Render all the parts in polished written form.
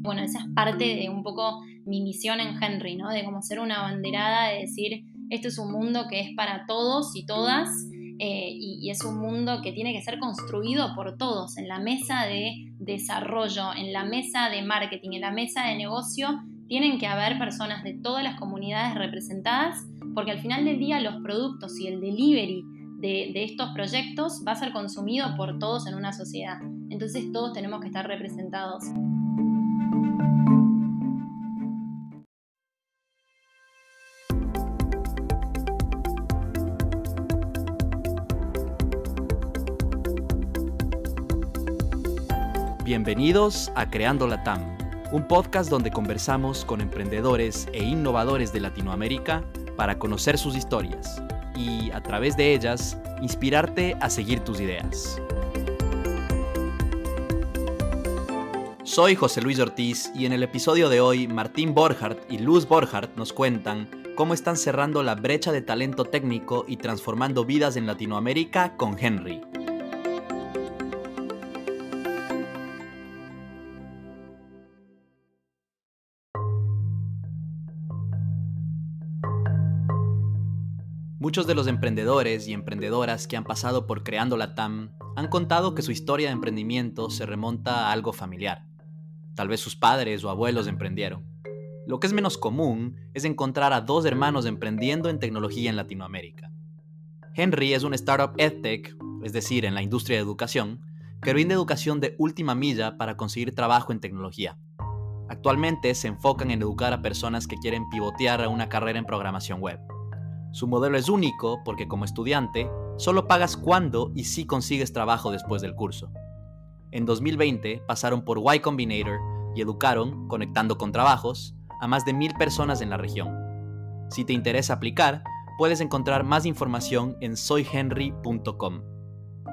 Bueno, esa es parte de un poco mi misión en Henry, ¿no? De como ser una abanderada, de decir, este es un mundo que es para todos y todas, y es un mundo que tiene que ser construido por todos, en la mesa de desarrollo, en la mesa de marketing, en la mesa de negocio, tienen que haber personas de todas las comunidades representadas, porque al final del día los productos y el delivery de estos proyectos va a ser consumido por todos en una sociedad. Entonces todos tenemos que estar representados. Bienvenidos a Creando LATAM, un podcast donde conversamos con emprendedores e innovadores de Latinoamérica para conocer sus historias y, a través de ellas, inspirarte a seguir tus ideas. Soy José Luis Ortiz y en el episodio de hoy, Martín Borchardt y Luz Borchardt nos cuentan cómo están cerrando la brecha de talento técnico y transformando vidas en Latinoamérica con Henry. Muchos de los emprendedores y emprendedoras que han pasado por Creando LATAM han contado que su historia de emprendimiento se remonta a algo familiar. Tal vez sus padres o abuelos emprendieron. Lo que es menos común es encontrar a dos hermanos emprendiendo en tecnología en Latinoamérica. Henry es una startup edtech, es decir, en la industria de educación, que brinda educación de última milla para conseguir trabajo en tecnología. Actualmente se enfocan en educar a personas que quieren pivotear a una carrera en programación web. Su modelo es único porque, como estudiante, solo pagas cuando y si consigues trabajo después del curso. En 2020 pasaron por Y Combinator y educaron, conectando con trabajos, a más de 1,000 personas en la región. Si te interesa aplicar, puedes encontrar más información en soyhenry.com.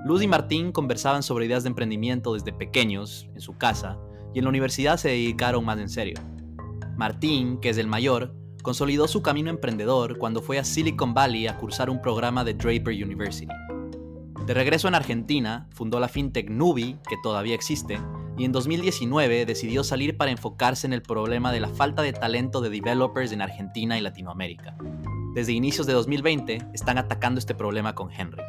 Luz y Martín conversaban sobre ideas de emprendimiento desde pequeños, en su casa, y en la universidad se dedicaron más en serio. Martín, que es el mayor, consolidó su camino emprendedor cuando fue a Silicon Valley a cursar un programa de Draper University. De regreso en Argentina, fundó la fintech Nubi, que todavía existe, y en 2019 decidió salir para enfocarse en el problema de la falta de talento de developers en Argentina y Latinoamérica. Desde inicios de 2020 están atacando este problema con Henry.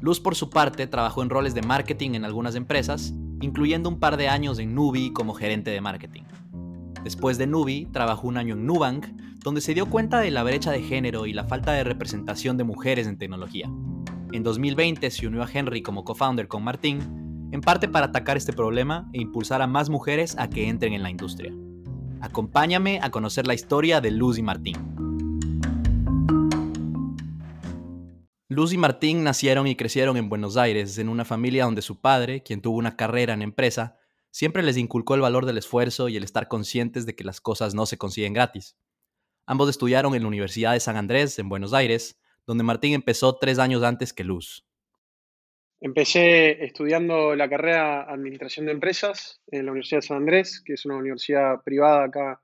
Luz, por su parte, trabajó en roles de marketing en algunas empresas, incluyendo un par de años en Nubi como gerente de marketing. Después de Nubi, trabajó un año en Nubank, donde se dio cuenta de la brecha de género y la falta de representación de mujeres en tecnología. En 2020 se unió a Henry como co-founder con Martín, en parte para atacar este problema e impulsar a más mujeres a que entren en la industria. Acompáñame a conocer la historia de Luz y Martín. Luz y Martín nacieron y crecieron en Buenos Aires, en una familia donde su padre, quien tuvo una carrera en empresa, siempre les inculcó el valor del esfuerzo y el estar conscientes de que las cosas no se consiguen gratis. Ambos estudiaron en la Universidad de San Andrés, en Buenos Aires, donde Martín empezó 3 años antes que Luz. Empecé estudiando la carrera de Administración de Empresas en la Universidad de San Andrés, que es una universidad privada acá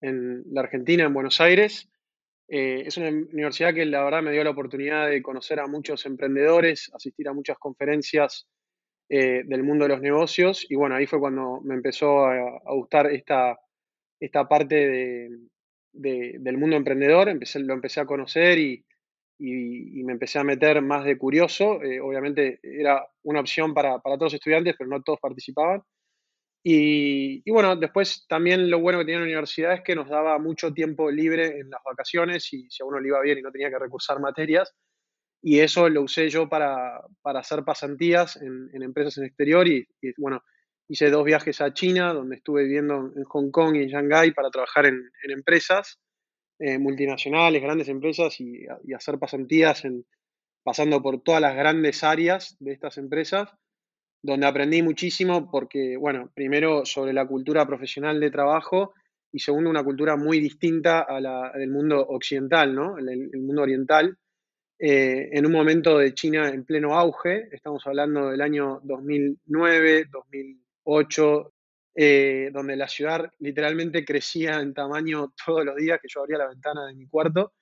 en la Argentina, en Buenos Aires. Es una universidad que la verdad me dio la oportunidad de conocer a muchos emprendedores, asistir a muchas conferencias del mundo de los negocios, y bueno, ahí fue cuando me empezó a gustar esta parte del mundo emprendedor. Lo empecé a conocer y me empecé a meter más de curioso. Obviamente era una opción para todos los estudiantes, pero no todos participaban, y bueno, después también lo bueno que tenía la universidad es que nos daba mucho tiempo libre en las vacaciones, y si a uno le iba bien y no tenía que recursar materias. Y eso lo usé yo para hacer pasantías en empresas en el exterior. Y bueno, hice 2 viajes a China, donde estuve viviendo en Hong Kong y en Shanghái para trabajar en empresas multinacionales, grandes empresas, y hacer pasantías pasando por todas las grandes áreas de estas empresas, donde aprendí muchísimo porque, bueno, primero sobre la cultura profesional de trabajo y segundo una cultura muy distinta a la del mundo occidental, ¿no? El mundo oriental. En un momento de China en pleno auge, estamos hablando del año 2009, 2008, donde la ciudad literalmente crecía en tamaño todos los días que yo abría la ventana de mi cuarto.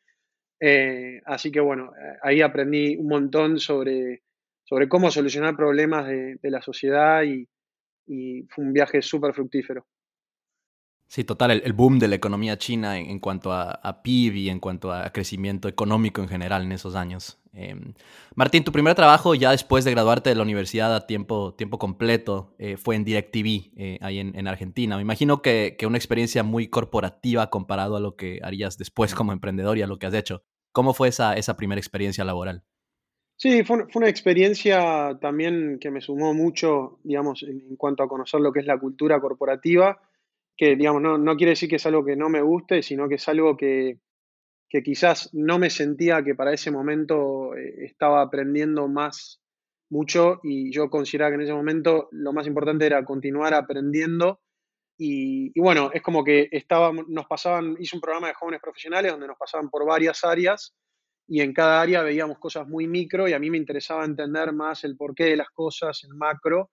Así que bueno, ahí aprendí un montón sobre, sobre cómo solucionar problemas de la sociedad y fue un viaje súper fructífero. Sí, total, el boom de la economía china en cuanto a PIB y en cuanto a crecimiento económico en general en esos años. Martín, tu primer trabajo ya después de graduarte de la universidad a tiempo completo fue en DirecTV, ahí en Argentina. Me imagino que una experiencia muy corporativa comparado a lo que harías después como emprendedor y a lo que has hecho. ¿Cómo fue esa primera experiencia laboral? Sí, fue una experiencia también que me sumó mucho, digamos, en cuanto a conocer lo que es la cultura corporativa, que digamos, no quiere decir que es algo que no me guste, sino que es algo que quizás no me sentía que para ese momento estaba aprendiendo mucho y yo consideraba que en ese momento lo más importante era continuar aprendiendo y bueno, es como que hice un programa de jóvenes profesionales donde nos pasaban por varias áreas y en cada área veíamos cosas muy micro y a mí me interesaba entender más el porqué de las cosas, el macro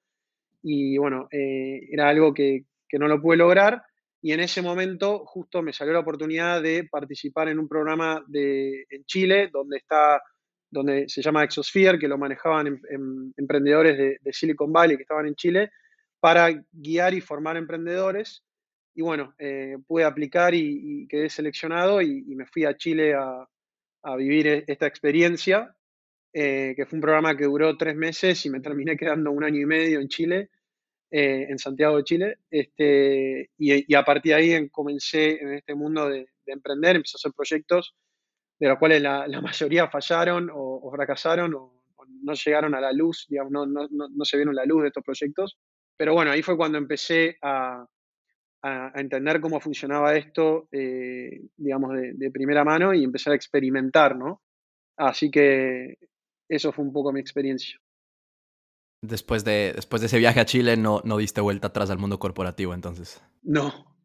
y bueno, era algo que no lo pude lograr, y en ese momento justo me salió la oportunidad de participar en un programa en Chile, donde se llama Exosphere, que lo manejaban emprendedores de Silicon Valley que estaban en Chile, para guiar y formar emprendedores, y bueno, pude aplicar y quedé seleccionado, y me fui a Chile a vivir esta experiencia, que fue un programa que duró 3 meses, y me terminé quedando 1 año y medio en Chile, en Santiago de Chile, y a partir de ahí comencé en este mundo de emprender, empecé a hacer proyectos de los cuales la mayoría fallaron o fracasaron o no llegaron a la luz, digamos, no se vieron la luz de estos proyectos, pero bueno, ahí fue cuando empecé a entender cómo funcionaba esto, digamos, de primera mano y empecé a experimentar, ¿no? Así que eso fue un poco mi experiencia. Después de ese viaje a Chile, no diste vuelta atrás al mundo corporativo, entonces. No.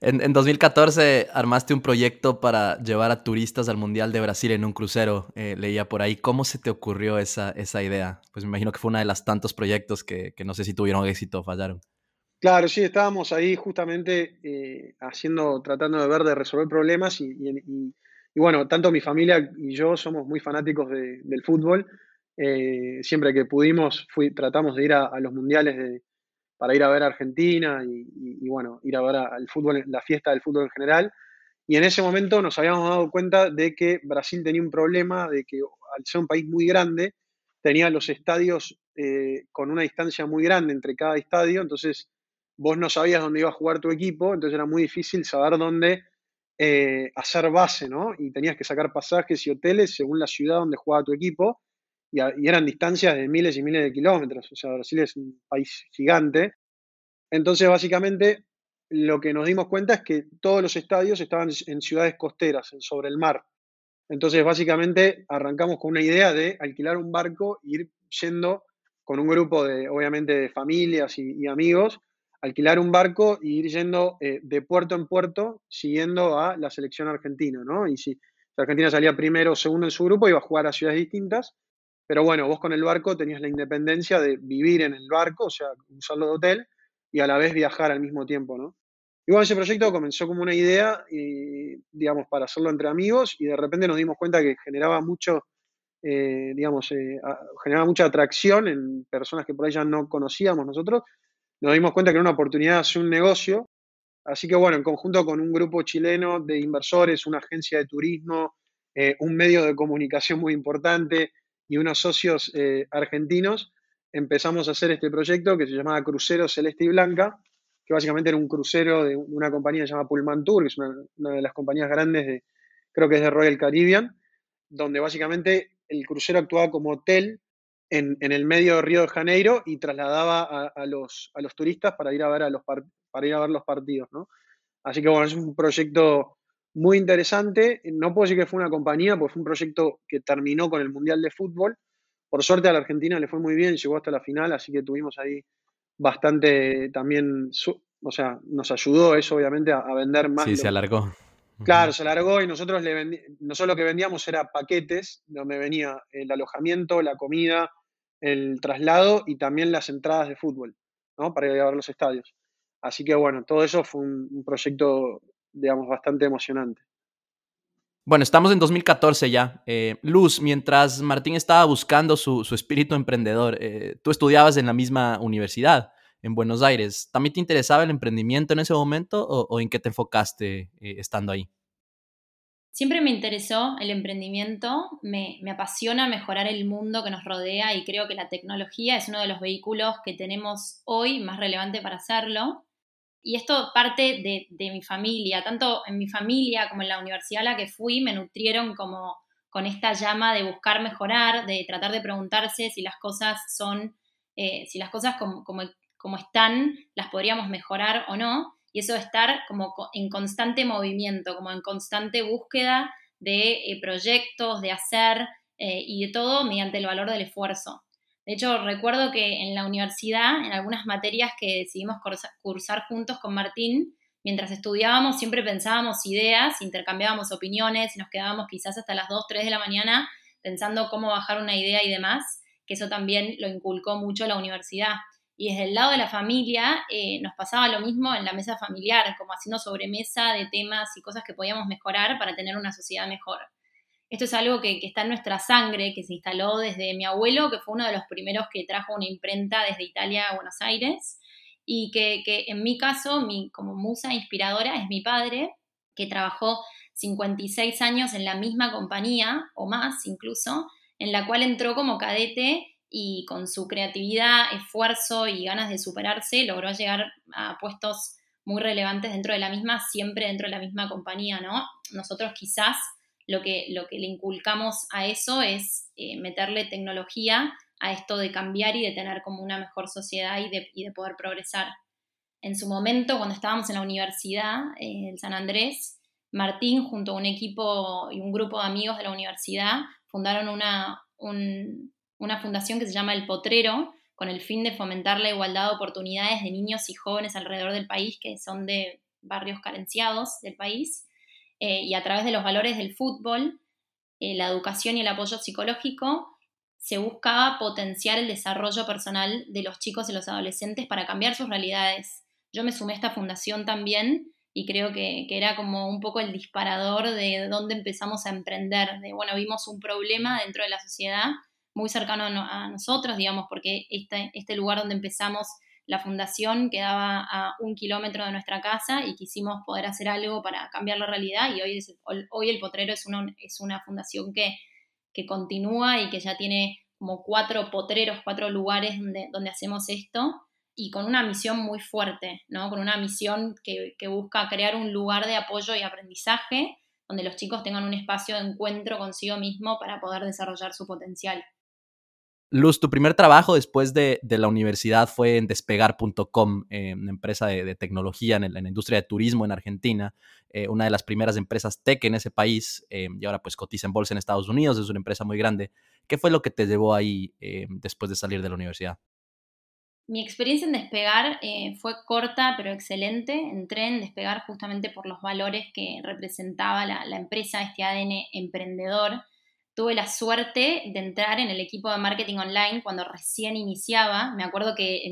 En 2014 armaste un proyecto para llevar a turistas al Mundial de Brasil en un crucero. Leía por ahí. ¿Cómo se te ocurrió esa idea? Pues me imagino que fue una de las tantos proyectos que no sé si tuvieron éxito o fallaron. Claro, sí, estábamos ahí justamente tratando de resolver problemas. Y bueno, tanto mi familia y yo somos muy fanáticos del fútbol. Siempre que pudimos tratamos de ir a los mundiales para ir a ver a Argentina y bueno, ir a ver al fútbol, la fiesta del fútbol en general, y en ese momento nos habíamos dado cuenta de que Brasil tenía un problema de que al ser un país muy grande tenía los estadios con una distancia muy grande entre cada estadio, entonces vos no sabías dónde iba a jugar tu equipo, entonces era muy difícil saber dónde hacer base, ¿no? Y tenías que sacar pasajes y hoteles según la ciudad donde jugaba tu equipo. Y eran distancias de miles y miles de kilómetros. O sea, Brasil es un país gigante. Entonces, básicamente, lo que nos dimos cuenta es que todos los estadios estaban en ciudades costeras, sobre el mar. Entonces, básicamente, arrancamos con una idea de alquilar un barco e ir yendo con un grupo, obviamente, de familias y amigos, alquilar un barco e ir yendo de puerto en puerto, siguiendo a la selección argentina, ¿no? Y si la Argentina salía primero o segundo en su grupo, iba a jugar a ciudades distintas. Pero bueno, vos con el barco tenías la independencia de vivir en el barco, o sea, usarlo de hotel, y a la vez viajar al mismo tiempo, ¿no? Y bueno, ese proyecto comenzó como una idea, digamos, para hacerlo entre amigos, y de repente nos dimos cuenta que generaba mucho, generaba mucha atracción en personas que por ahí ya no conocíamos nosotros. Nos dimos cuenta que era una oportunidad de hacer un negocio. Así que bueno, en conjunto con un grupo chileno de inversores, una agencia de turismo, un medio de comunicación muy importante, y unos socios argentinos, empezamos a hacer este proyecto que se llamaba Crucero Celeste y Blanca, que básicamente era un crucero de una compañía que se llama Pullman Tour, que es una de las compañías grandes, creo que es de Royal Caribbean, donde básicamente el crucero actuaba como hotel en el medio de Río de Janeiro y trasladaba a los turistas para ir a ver los partidos, ¿no? Así que bueno, es un proyecto muy interesante. No puedo decir que fue una compañía, porque fue un proyecto que terminó con el Mundial de Fútbol. Por suerte a la Argentina le fue muy bien, llegó hasta la final, así que tuvimos ahí bastante también, o sea, nos ayudó eso obviamente a vender más. Sí, se alargó. Claro, se alargó y nosotros nosotros lo que vendíamos era paquetes, donde venía el alojamiento, la comida, el traslado y también las entradas de fútbol, ¿no? Para ir a ver los estadios. Así que bueno, todo eso fue un proyecto, digamos, bastante emocionante. Bueno, estamos en 2014 ya. Luz, mientras Martín estaba buscando su espíritu emprendedor, tú estudiabas en la misma universidad, en Buenos Aires. ¿También te interesaba el emprendimiento en ese momento o en qué te enfocaste estando ahí? Siempre me interesó el emprendimiento. Me apasiona mejorar el mundo que nos rodea y creo que la tecnología es uno de los vehículos que tenemos hoy más relevante para hacerlo. Y esto parte de mi familia, tanto en mi familia como en la universidad a la que fui, me nutrieron como con esta llama de buscar mejorar, de tratar de preguntarse si las cosas son, si las cosas como están, las podríamos mejorar o no, y eso de estar como en constante movimiento, como en constante búsqueda de proyectos, de hacer y de todo mediante el valor del esfuerzo. De hecho, recuerdo que en la universidad, en algunas materias que decidimos cursar juntos con Martín, mientras estudiábamos siempre pensábamos ideas, intercambiábamos opiniones, y nos quedábamos quizás hasta las 2, 3 de la mañana pensando cómo bajar una idea y demás, que eso también lo inculcó mucho la universidad. Y desde el lado de la familia nos pasaba lo mismo en la mesa familiar, como haciendo sobremesa de temas y cosas que podíamos mejorar para tener una sociedad mejor. Esto es algo que está en nuestra sangre, que se instaló desde mi abuelo, que fue uno de los primeros que trajo una imprenta desde Italia a Buenos Aires, y que en mi caso, como musa inspiradora, es mi padre, que trabajó 56 años en la misma compañía, o más incluso, en la cual entró como cadete y con su creatividad, esfuerzo y ganas de superarse, logró llegar a puestos muy relevantes dentro de la misma, siempre dentro de la misma compañía, ¿no? Nosotros quizás lo que le inculcamos a eso es meterle tecnología a esto de cambiar y de tener como una mejor sociedad y de poder progresar. En su momento, cuando estábamos en la universidad, en San Andrés, Martín, junto a un equipo y un grupo de amigos de la universidad, fundaron una fundación que se llama El Potrero, con el fin de fomentar la igualdad de oportunidades de niños y jóvenes alrededor del país, que son de barrios carenciados del país. Y a través de los valores del fútbol, la educación y el apoyo psicológico, se buscaba potenciar el desarrollo personal de los chicos y los adolescentes para cambiar sus realidades. Yo me sumé a esta fundación también y creo que era como un poco el disparador de dónde empezamos a emprender. Vimos un problema dentro de la sociedad muy cercano a nosotros, digamos, porque este lugar donde empezamos la fundación quedaba a 1 kilómetro de nuestra casa y quisimos poder hacer algo para cambiar la realidad, y hoy El Potrero es una fundación que continúa y que ya tiene como 4 lugares donde hacemos esto, y con una misión muy fuerte, ¿no? Con una misión que busca crear un lugar de apoyo y aprendizaje donde los chicos tengan un espacio de encuentro consigo mismo para poder desarrollar su potencial. Luz, tu primer trabajo después de la universidad fue en Despegar.com, una empresa de tecnología en la industria de turismo en Argentina, una de las primeras empresas tech en ese país, y ahora pues cotiza en bolsa en Estados Unidos, es una empresa muy grande. ¿Qué fue lo que te llevó ahí después de salir de la universidad? Mi experiencia en Despegar fue corta pero excelente. Entré en Despegar justamente por los valores que representaba la empresa, este ADN emprendedor. Tuve la suerte de entrar en el equipo de marketing online cuando recién iniciaba. Me acuerdo que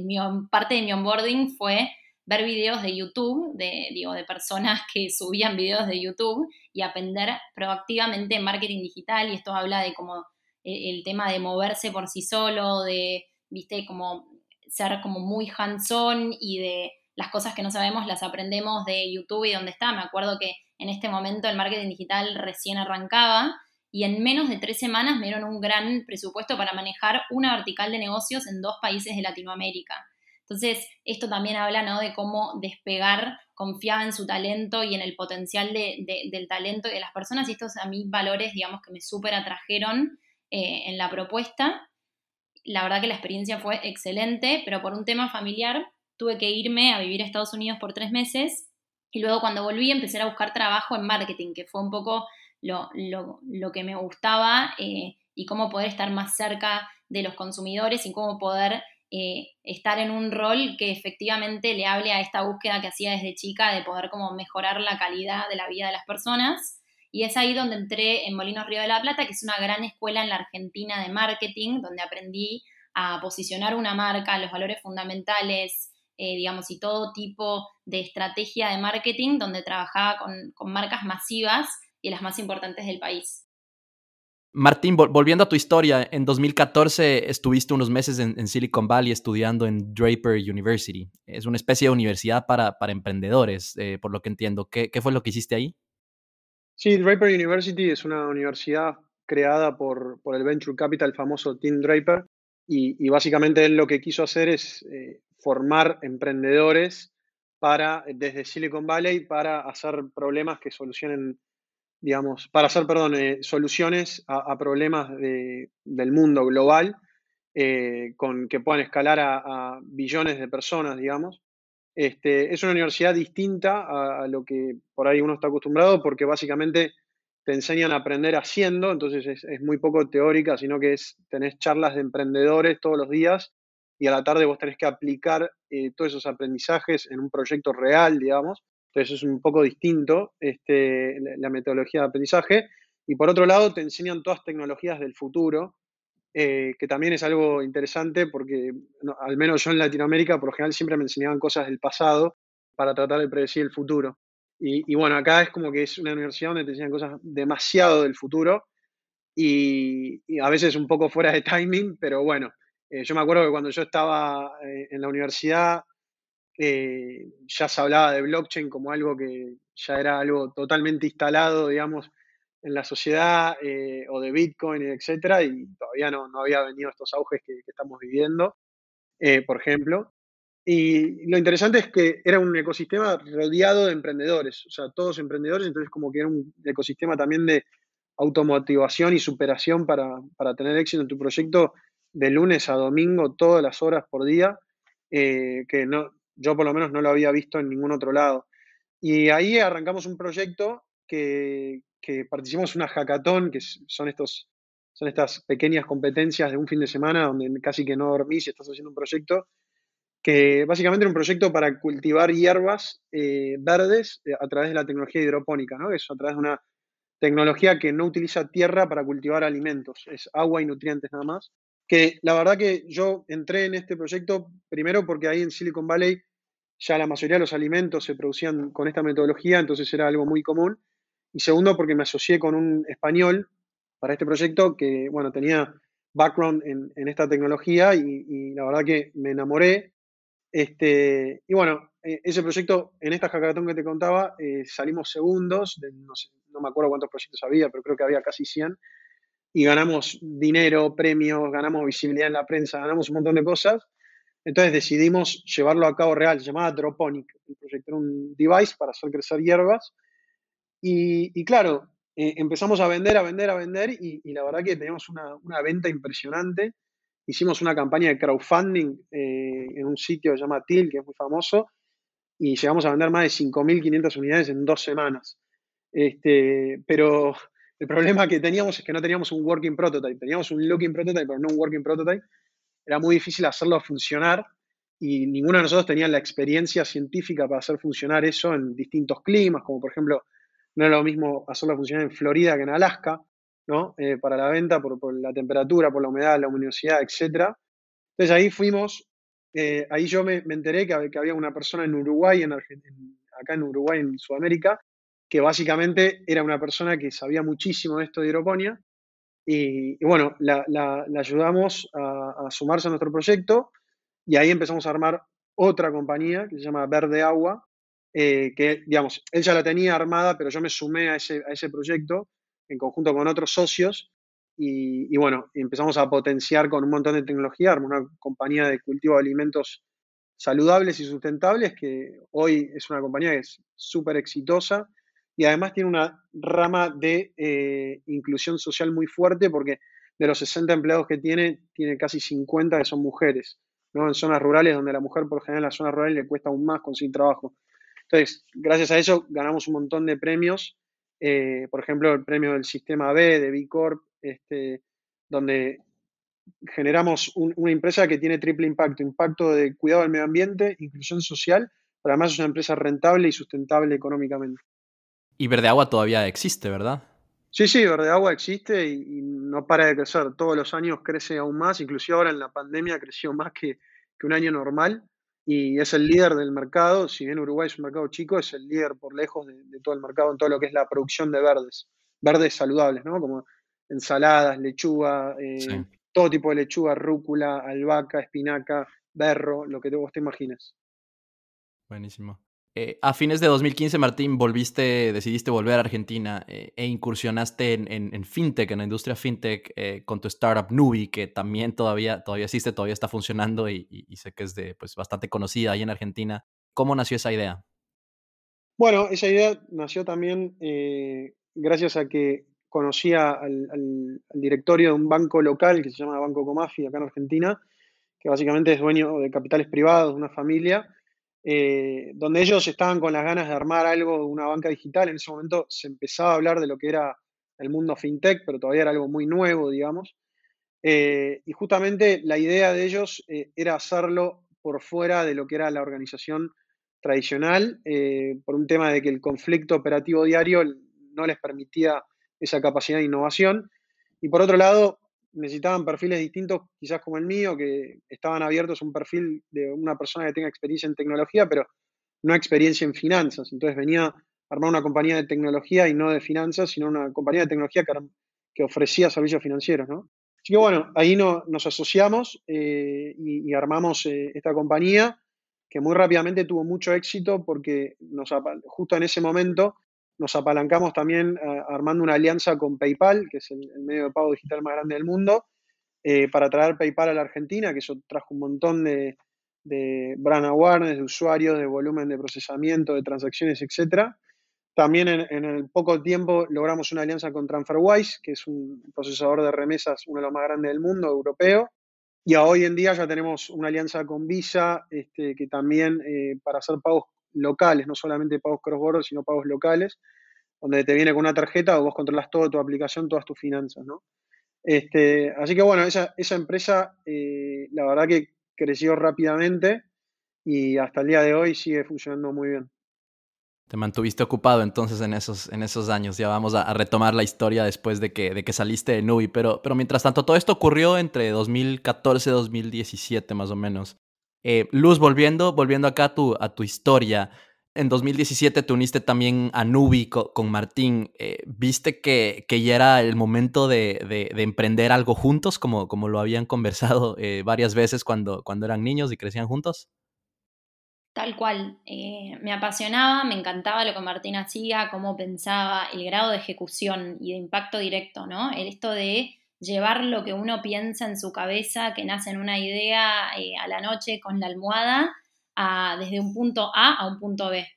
parte de mi onboarding fue ver videos de YouTube, de personas que subían videos de YouTube y aprender proactivamente marketing digital. Y esto habla de como el tema de moverse por sí solo, de, viste, como ser como muy hands-on y de las cosas que no sabemos las aprendemos de YouTube y dónde está. Me acuerdo que en este momento el marketing digital recién arrancaba. Y en menos de 3 semanas me dieron un gran presupuesto para manejar una vertical de negocios en 2 países de Latinoamérica. Entonces, esto también habla, ¿no?, de cómo Despegar confiaba en su talento y en el potencial del talento y de las personas. Y estos a mí valores, digamos, que me súper atrajeron en la propuesta. La verdad que la experiencia fue excelente, pero por un tema familiar tuve que irme a vivir a Estados Unidos por 3 meses. Y luego cuando volví empecé a buscar trabajo en marketing, que fue un poco lo que me gustaba y cómo poder estar más cerca de los consumidores y cómo poder estar en un rol que efectivamente le hable a esta búsqueda que hacía desde chica de poder como mejorar la calidad de la vida de las personas. Y es ahí donde entré en Molinos Río de la Plata, que es una gran escuela en la Argentina de marketing, donde aprendí a posicionar una marca, los valores fundamentales, digamos, y todo tipo de estrategia de marketing, donde trabajaba con marcas masivas y las más importantes del país. Martín, volviendo a tu historia, en 2014 estuviste unos meses en Silicon Valley estudiando en Draper University. Es una especie de universidad para emprendedores, por lo que entiendo. ¿Qué fue lo que hiciste ahí? Sí, Draper University es una universidad creada por el Venture Capital famoso Tim Draper y básicamente él lo que quiso hacer es formar emprendedores desde Silicon Valley para hacer problemas que solucionen, digamos, para hacer, perdón, soluciones a problemas del mundo global que puedan escalar a billones de personas, digamos. Es una universidad distinta a lo que por ahí uno está acostumbrado porque básicamente te enseñan a aprender haciendo, entonces es muy poco teórica, sino que tenés charlas de emprendedores todos los días y a la tarde vos tenés que aplicar todos esos aprendizajes en un proyecto real, digamos. Entonces es un poco distinto la metodología de aprendizaje. Y por otro lado, te enseñan todas tecnologías del futuro, que también es algo interesante porque al menos yo en Latinoamérica por lo general siempre me enseñaban cosas del pasado para tratar de predecir el futuro. Y bueno, acá es como que es una universidad donde te enseñan cosas demasiado del futuro y a veces un poco fuera de timing, pero bueno, yo me acuerdo que cuando yo estaba en la universidad, ya se hablaba de blockchain como algo que ya era algo totalmente instalado, digamos, en la sociedad, o de Bitcoin, etcétera, y todavía no había venido estos auges que estamos viviendo, por ejemplo. Y lo interesante es que era un ecosistema rodeado de emprendedores, o sea, todos emprendedores, entonces como que era un ecosistema también de automotivación y superación para tener éxito en tu proyecto de lunes a domingo, todas las horas por día, que no... Yo por lo menos no lo había visto en ningún otro lado. Y ahí arrancamos un proyecto que participamos en una hackathon, que son estas pequeñas competencias de un fin de semana donde casi que no dormís y estás haciendo un proyecto, que básicamente era un proyecto para cultivar hierbas verdes a través de la tecnología hidropónica, ¿no? Es a través de una tecnología que no utiliza tierra para cultivar alimentos, es agua y nutrientes nada más. Que la verdad que yo entré en este proyecto primero porque ahí en Silicon Valley ya la mayoría de los alimentos se producían con esta metodología, entonces era algo muy común. Y segundo, porque me asocié con un español para este proyecto que, bueno, tenía background en esta tecnología y la verdad que me enamoré. Y bueno, ese proyecto, en esta hackathon que te contaba, salimos segundos, no sé, no me acuerdo cuántos proyectos había, pero creo que había casi 100. Y ganamos dinero, premios, ganamos visibilidad en la prensa, ganamos un montón de cosas. Entonces decidimos llevarlo a cabo real. Se llamaba Droponic, el proyecto era un device para hacer crecer hierbas. Y claro, empezamos a vender y la verdad que teníamos una venta impresionante. Hicimos una campaña de crowdfunding en un sitio que se llama Til, que es muy famoso, y llegamos a vender más de 5.500 unidades en 2 semanas. Pero... El problema que teníamos es que no teníamos un working prototype. Teníamos un looking prototype, pero no un working prototype. Era muy difícil hacerlo funcionar y ninguno de nosotros tenía la experiencia científica para hacer funcionar eso en distintos climas, como por ejemplo, no era lo mismo hacerlo funcionar en Florida que en Alaska, ¿no? Para la venta, por la temperatura, por la humedad, la luminosidad, etc. Entonces ahí fuimos, ahí yo me enteré que había una persona en Uruguay, acá en Uruguay, en Sudamérica, que básicamente era una persona que sabía muchísimo de esto de hidroponía y bueno, la ayudamos a sumarse a nuestro proyecto y ahí empezamos a armar otra compañía que se llama Verde Agua, que digamos, él ya la tenía armada, pero yo me sumé a ese proyecto en conjunto con otros socios y bueno, empezamos a potenciar con un montón de tecnología, una compañía de cultivo de alimentos saludables y sustentables que hoy es una compañía que es súper exitosa. Y además tiene una rama de inclusión social muy fuerte porque de los 60 empleados que tiene casi 50 que son mujeres, ¿no? En zonas rurales donde a la mujer por general en las zonas rurales le cuesta aún más conseguir trabajo. Entonces, gracias a eso ganamos un montón de premios, por ejemplo el premio del Sistema B, de B Corp, donde generamos una empresa que tiene triple impacto, impacto de cuidado del medio ambiente, inclusión social, pero además es una empresa rentable y sustentable económicamente. Y Verde Agua todavía existe, ¿verdad? Sí, Verde Agua existe y no para de crecer. Todos los años crece aún más, inclusive ahora en la pandemia creció más que un año normal. y es el líder del mercado. Si bien Uruguay es un mercado chico, es el líder por lejos de todo el mercado en todo lo que es la producción de verdes. Verdes saludables, ¿no? Como ensaladas, lechuga, sí, todo tipo de lechuga, rúcula, albahaca, espinaca, berro, lo que vos te imagines. Buenísimo. A fines de 2015, Martín, decidiste volver a Argentina e incursionaste en fintech, en la industria fintech, con tu startup Nubi, que también todavía existe, todavía está funcionando y sé que es bastante conocida ahí en Argentina. ¿Cómo nació esa idea? Bueno, esa idea nació también gracias a que conocía al directorio de un banco local que se llama Banco Comafi, acá en Argentina, que básicamente es dueño de capitales privados, de una familia, donde ellos estaban con las ganas de armar algo de una banca digital. En ese momento se empezaba a hablar de lo que era el mundo fintech, pero todavía era algo muy nuevo, digamos. Y justamente la idea de ellos era hacerlo por fuera de lo que era la organización tradicional, por un tema de que el conflicto operativo diario no les permitía esa capacidad de innovación. Y por otro lado, necesitaban perfiles distintos, quizás como el mío, que estaban abiertos a un perfil de una persona que tenga experiencia en tecnología, pero no experiencia en finanzas. Entonces venía a armar una compañía de tecnología y no de finanzas, sino una compañía de tecnología que ofrecía servicios financieros, ¿no? Así que bueno, ahí nos asociamos y armamos esta compañía, que muy rápidamente tuvo mucho éxito porque justo en ese momento nos apalancamos también armando una alianza con PayPal, que es el medio de pago digital más grande del mundo, para traer PayPal a la Argentina, que eso trajo un montón de brand awareness, de usuarios, de volumen de procesamiento, de transacciones, etc. También en el poco tiempo logramos una alianza con TransferWise, que es un procesador de remesas, uno de los más grandes del mundo, europeo. Y hoy en día ya tenemos una alianza con Visa, que también para hacer pagos locales, no solamente pagos cross-border, sino pagos locales, donde te viene con una tarjeta o vos controlas toda tu aplicación, todas tus finanzas, ¿no? Así que bueno, esa empresa la verdad que creció rápidamente y hasta el día de hoy sigue funcionando muy bien. Te mantuviste ocupado entonces en esos años. Ya vamos a retomar la historia después de que saliste de Nubi, pero mientras tanto todo esto ocurrió entre 2014 y 2017 más o menos. Luz, volviendo acá a tu historia, en 2017 te uniste también a Nubi con Martín. ¿Viste que ya era el momento de emprender algo juntos, como lo habían conversado varias veces cuando eran niños y crecían juntos? Tal cual. Me apasionaba, me encantaba lo que Martín hacía, cómo pensaba, el grado de ejecución y de impacto directo, ¿no? Esto de llevar lo que uno piensa en su cabeza, que nace en una idea a la noche con la almohada, desde un punto A a un punto B.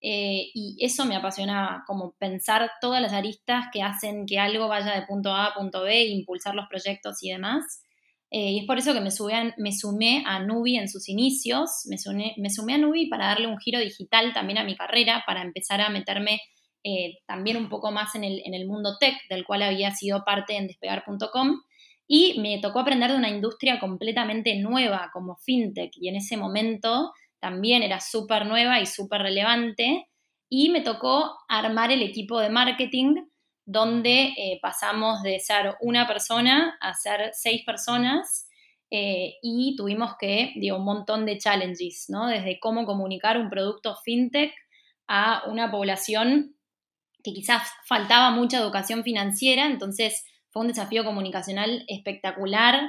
Y eso me apasionaba, como pensar todas las aristas que hacen que algo vaya de punto A a punto B, impulsar los proyectos y demás. Y es por eso que me sumé a Nubi en sus inicios, me sumé a Nubi para darle un giro digital también a mi carrera, para empezar a meterme también un poco más en el mundo tech, del cual había sido parte en Despegar.com, y me tocó aprender de una industria completamente nueva como fintech, y en ese momento también era súper nueva y súper relevante, y me tocó armar el equipo de marketing, donde pasamos de ser una persona a ser 6 personas, y tuvimos que, un montón de challenges, ¿no? Desde cómo comunicar un producto fintech a una población que quizás faltaba mucha educación financiera, entonces fue un desafío comunicacional espectacular,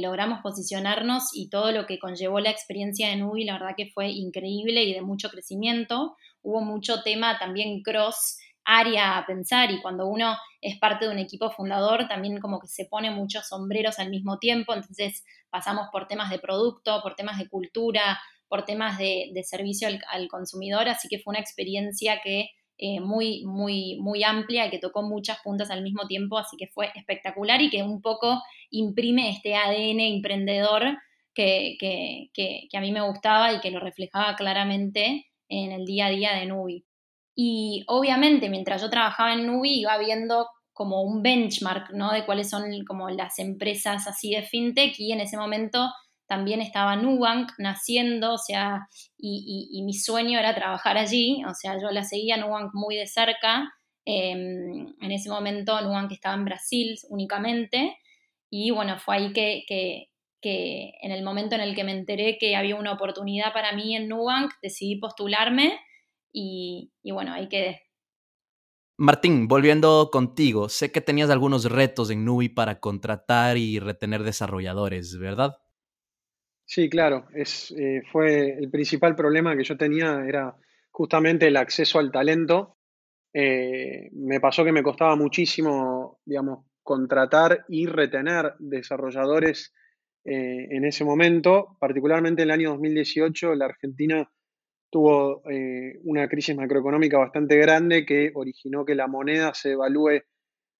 logramos posicionarnos y todo lo que conllevó la experiencia de Nubi, la verdad que fue increíble y de mucho crecimiento. Hubo mucho tema también cross área a pensar, y cuando uno es parte de un equipo fundador también como que se pone muchos sombreros al mismo tiempo, entonces pasamos por temas de producto, por temas de cultura, por temas de servicio al consumidor, así que fue una experiencia que muy, muy, muy amplia y que tocó muchas puntas al mismo tiempo, así que fue espectacular y que un poco imprime este ADN emprendedor que a mí me gustaba y que lo reflejaba claramente en el día a día de Nubi. Y obviamente mientras yo trabajaba en Nubi iba viendo como un benchmark, ¿no? De cuáles son como las empresas así de fintech, y en ese momento también estaba Nubank naciendo, o sea, y mi sueño era trabajar allí, o sea, yo la seguía Nubank muy de cerca. En ese momento Nubank estaba en Brasil únicamente, y bueno, fue ahí que, que, que en el momento en el que me enteré que había una oportunidad para mí en Nubank, decidí postularme y bueno, ahí quedé. Martín, volviendo contigo, sé que tenías algunos retos en Nubi para contratar y retener desarrolladores, ¿verdad? Sí, claro. Fue el principal problema que yo tenía, era justamente el acceso al talento. Me pasó que me costaba muchísimo, digamos, contratar y retener desarrolladores en ese momento. Particularmente en el año 2018, la Argentina tuvo una crisis macroeconómica bastante grande que originó que la moneda se devalúe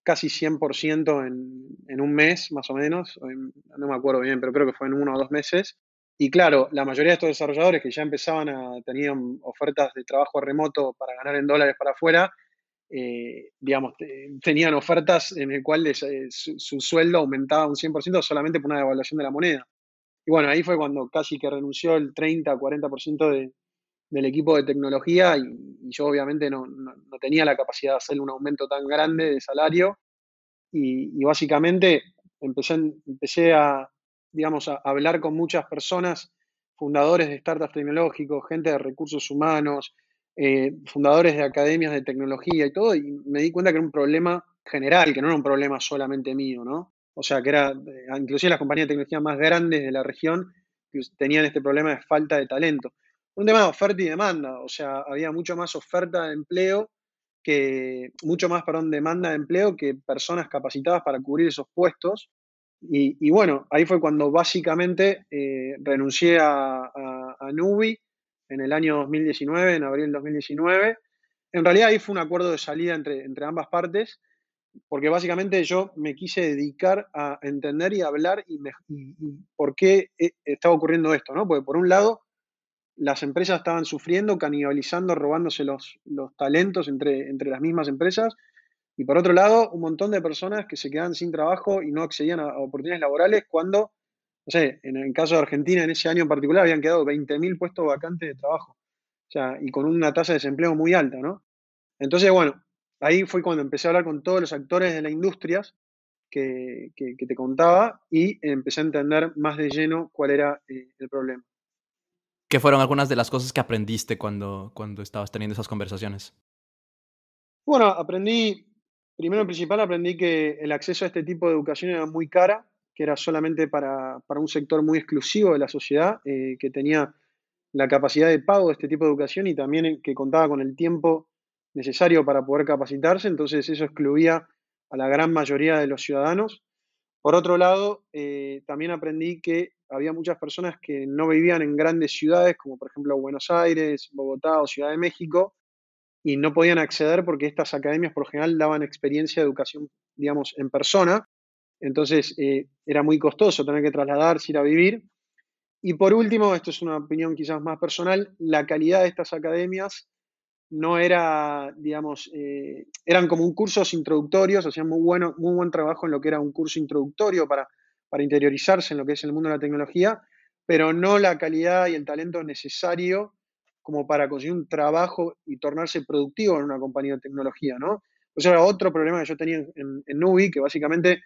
casi 100% en un mes, más o menos. No me acuerdo bien, pero creo que fue en 1 o 2 meses. Y claro, la mayoría de estos desarrolladores que ya tenían ofertas de trabajo remoto para ganar en dólares para afuera, digamos, tenían ofertas en las cuales su sueldo aumentaba un 100% solamente por una devaluación de la moneda. Y bueno, ahí fue cuando casi que renunció el 30-40% del equipo de tecnología, y yo obviamente no tenía la capacidad de hacer un aumento tan grande de salario, y básicamente empecé a, digamos, a hablar con muchas personas, fundadores de startups tecnológicos, gente de recursos humanos, fundadores de academias de tecnología y todo, y me di cuenta que era un problema general, que no era un problema solamente mío, ¿no? O sea, que era, inclusive las compañías de tecnología más grandes de la región tenían este problema de falta de talento. Un tema de oferta y demanda, o sea, había mucho más demanda de empleo que personas capacitadas para cubrir esos puestos. Y bueno, ahí fue cuando básicamente renuncié a Nubi en el año 2019, en abril del 2019. En realidad ahí fue un acuerdo de salida entre ambas partes, porque básicamente yo me quise dedicar a entender y a hablar y por qué estaba ocurriendo esto, ¿no? Porque por un lado, las empresas estaban sufriendo, canibalizando, robándose los talentos entre las mismas empresas. Y por otro lado, un montón de personas que se quedaban sin trabajo y no accedían a oportunidades laborales cuando, no sé, en el caso de Argentina, en ese año en particular, habían quedado 20.000 puestos vacantes de trabajo. O sea, y con una tasa de desempleo muy alta, ¿no? Entonces, bueno, ahí fue cuando empecé a hablar con todos los actores de la industria que te contaba, y empecé a entender más de lleno cuál era el problema. ¿Qué fueron algunas de las cosas que aprendiste cuando estabas teniendo esas conversaciones? Bueno, primero y principal aprendí que el acceso a este tipo de educación era muy cara, que era solamente para un sector muy exclusivo de la sociedad, que tenía la capacidad de pago de este tipo de educación y también que contaba con el tiempo necesario para poder capacitarse, entonces eso excluía a la gran mayoría de los ciudadanos. Por otro lado, también aprendí que había muchas personas que no vivían en grandes ciudades, como por ejemplo Buenos Aires, Bogotá o Ciudad de México, y no podían acceder porque estas academias por lo general daban experiencia de educación, digamos, en persona. Entonces era muy costoso tener que trasladarse, ir a vivir. Y por último, esto es una opinión quizás más personal, la calidad de estas academias no era, digamos, eran como un cursos introductorios, hacían muy buen trabajo en lo que era un curso introductorio para interiorizarse en lo que es el mundo de la tecnología, pero no la calidad y el talento necesario como para conseguir un trabajo y tornarse productivo en una compañía de tecnología, ¿no? Entonces era otro problema que yo tenía en Nubi, que básicamente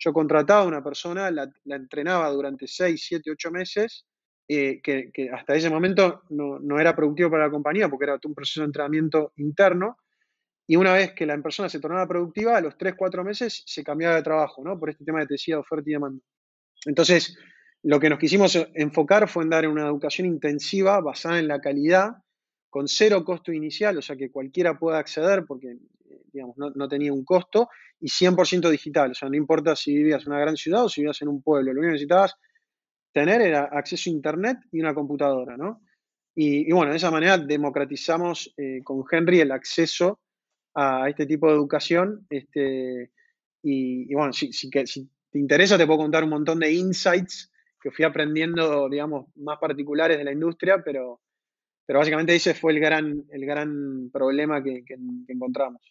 yo contrataba a una persona, la entrenaba durante 6, 7, 8 meses, que hasta ese momento no era productivo para la compañía porque era un proceso de entrenamiento interno, y una vez que la persona se tornaba productiva, a los 3, 4 meses se cambiaba de trabajo, ¿no? Por este tema de teoría de oferta y demanda. Entonces, lo que nos quisimos enfocar fue en dar una educación intensiva basada en la calidad, con 0 costo inicial, o sea que cualquiera pueda acceder porque, digamos, no tenía un costo, y 100% digital, o sea, no importa si vivías en una gran ciudad o si vivías en un pueblo, lo único que necesitabas tener era acceso a internet y una computadora, ¿no? Y bueno, de esa manera democratizamos con Henry el acceso a este tipo de educación. Y bueno, si te interesa, te puedo contar un montón de insights que fui aprendiendo, digamos, más particulares de la industria, pero básicamente ese fue el gran problema que encontramos.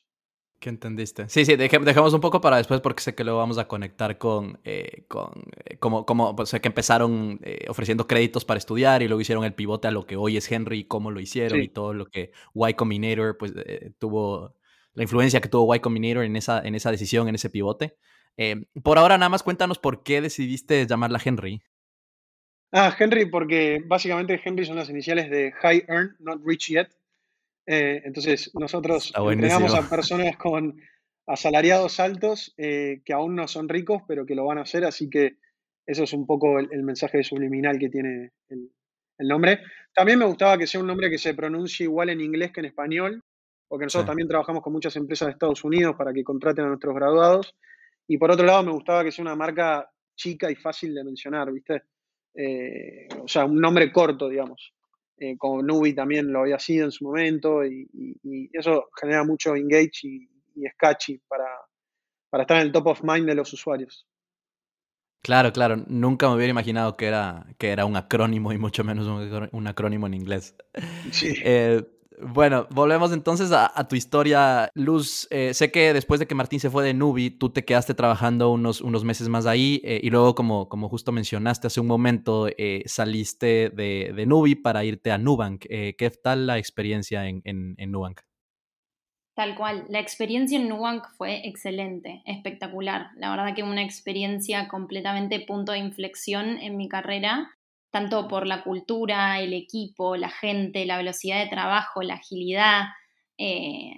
¿Qué entendiste? Sí, dejemos un poco para después porque sé que lo vamos a conectar con sé que empezaron ofreciendo créditos para estudiar y luego hicieron el pivote a lo que hoy es Henry, cómo lo hicieron, sí. Y todo lo que Y Combinator, pues, tuvo, la influencia que tuvo Y Combinator en esa decisión, en ese pivote. Por ahora nada más cuéntanos por qué decidiste llamarla Henry. Ah, Henry, porque básicamente Henry son las iniciales de High Earn, Not Rich Yet. Entonces nosotros entregamos a personas con asalariados altos que aún no son ricos, pero que lo van a hacer. Así que eso es un poco el mensaje subliminal que tiene el nombre. También me gustaba que sea un nombre que se pronuncie igual en inglés que en español, porque nosotros también trabajamos con muchas empresas de Estados Unidos para que contraten a nuestros graduados. Y por otro lado, me gustaba que sea una marca chica y fácil de mencionar, ¿viste? O sea, un nombre corto, digamos. Como Nubi también lo había sido en su momento, y eso genera mucho engage y es catchy para estar en el top of mind de los usuarios. Claro. Nunca me hubiera imaginado que era un acrónimo y mucho menos un acrónimo en inglés. Sí. Bueno, volvemos entonces a tu historia, Luz. Sé que después de que Martín se fue de Nubi, tú te quedaste trabajando unos meses más ahí y luego, como justo mencionaste hace un momento, saliste de Nubi para irte a Nubank. ¿Qué tal la experiencia en Nubank? Tal cual. La experiencia en Nubank fue excelente, espectacular. La verdad que una experiencia completamente punto de inflexión en mi carrera. Tanto por la cultura, el equipo, la gente, la velocidad de trabajo, la agilidad. Mi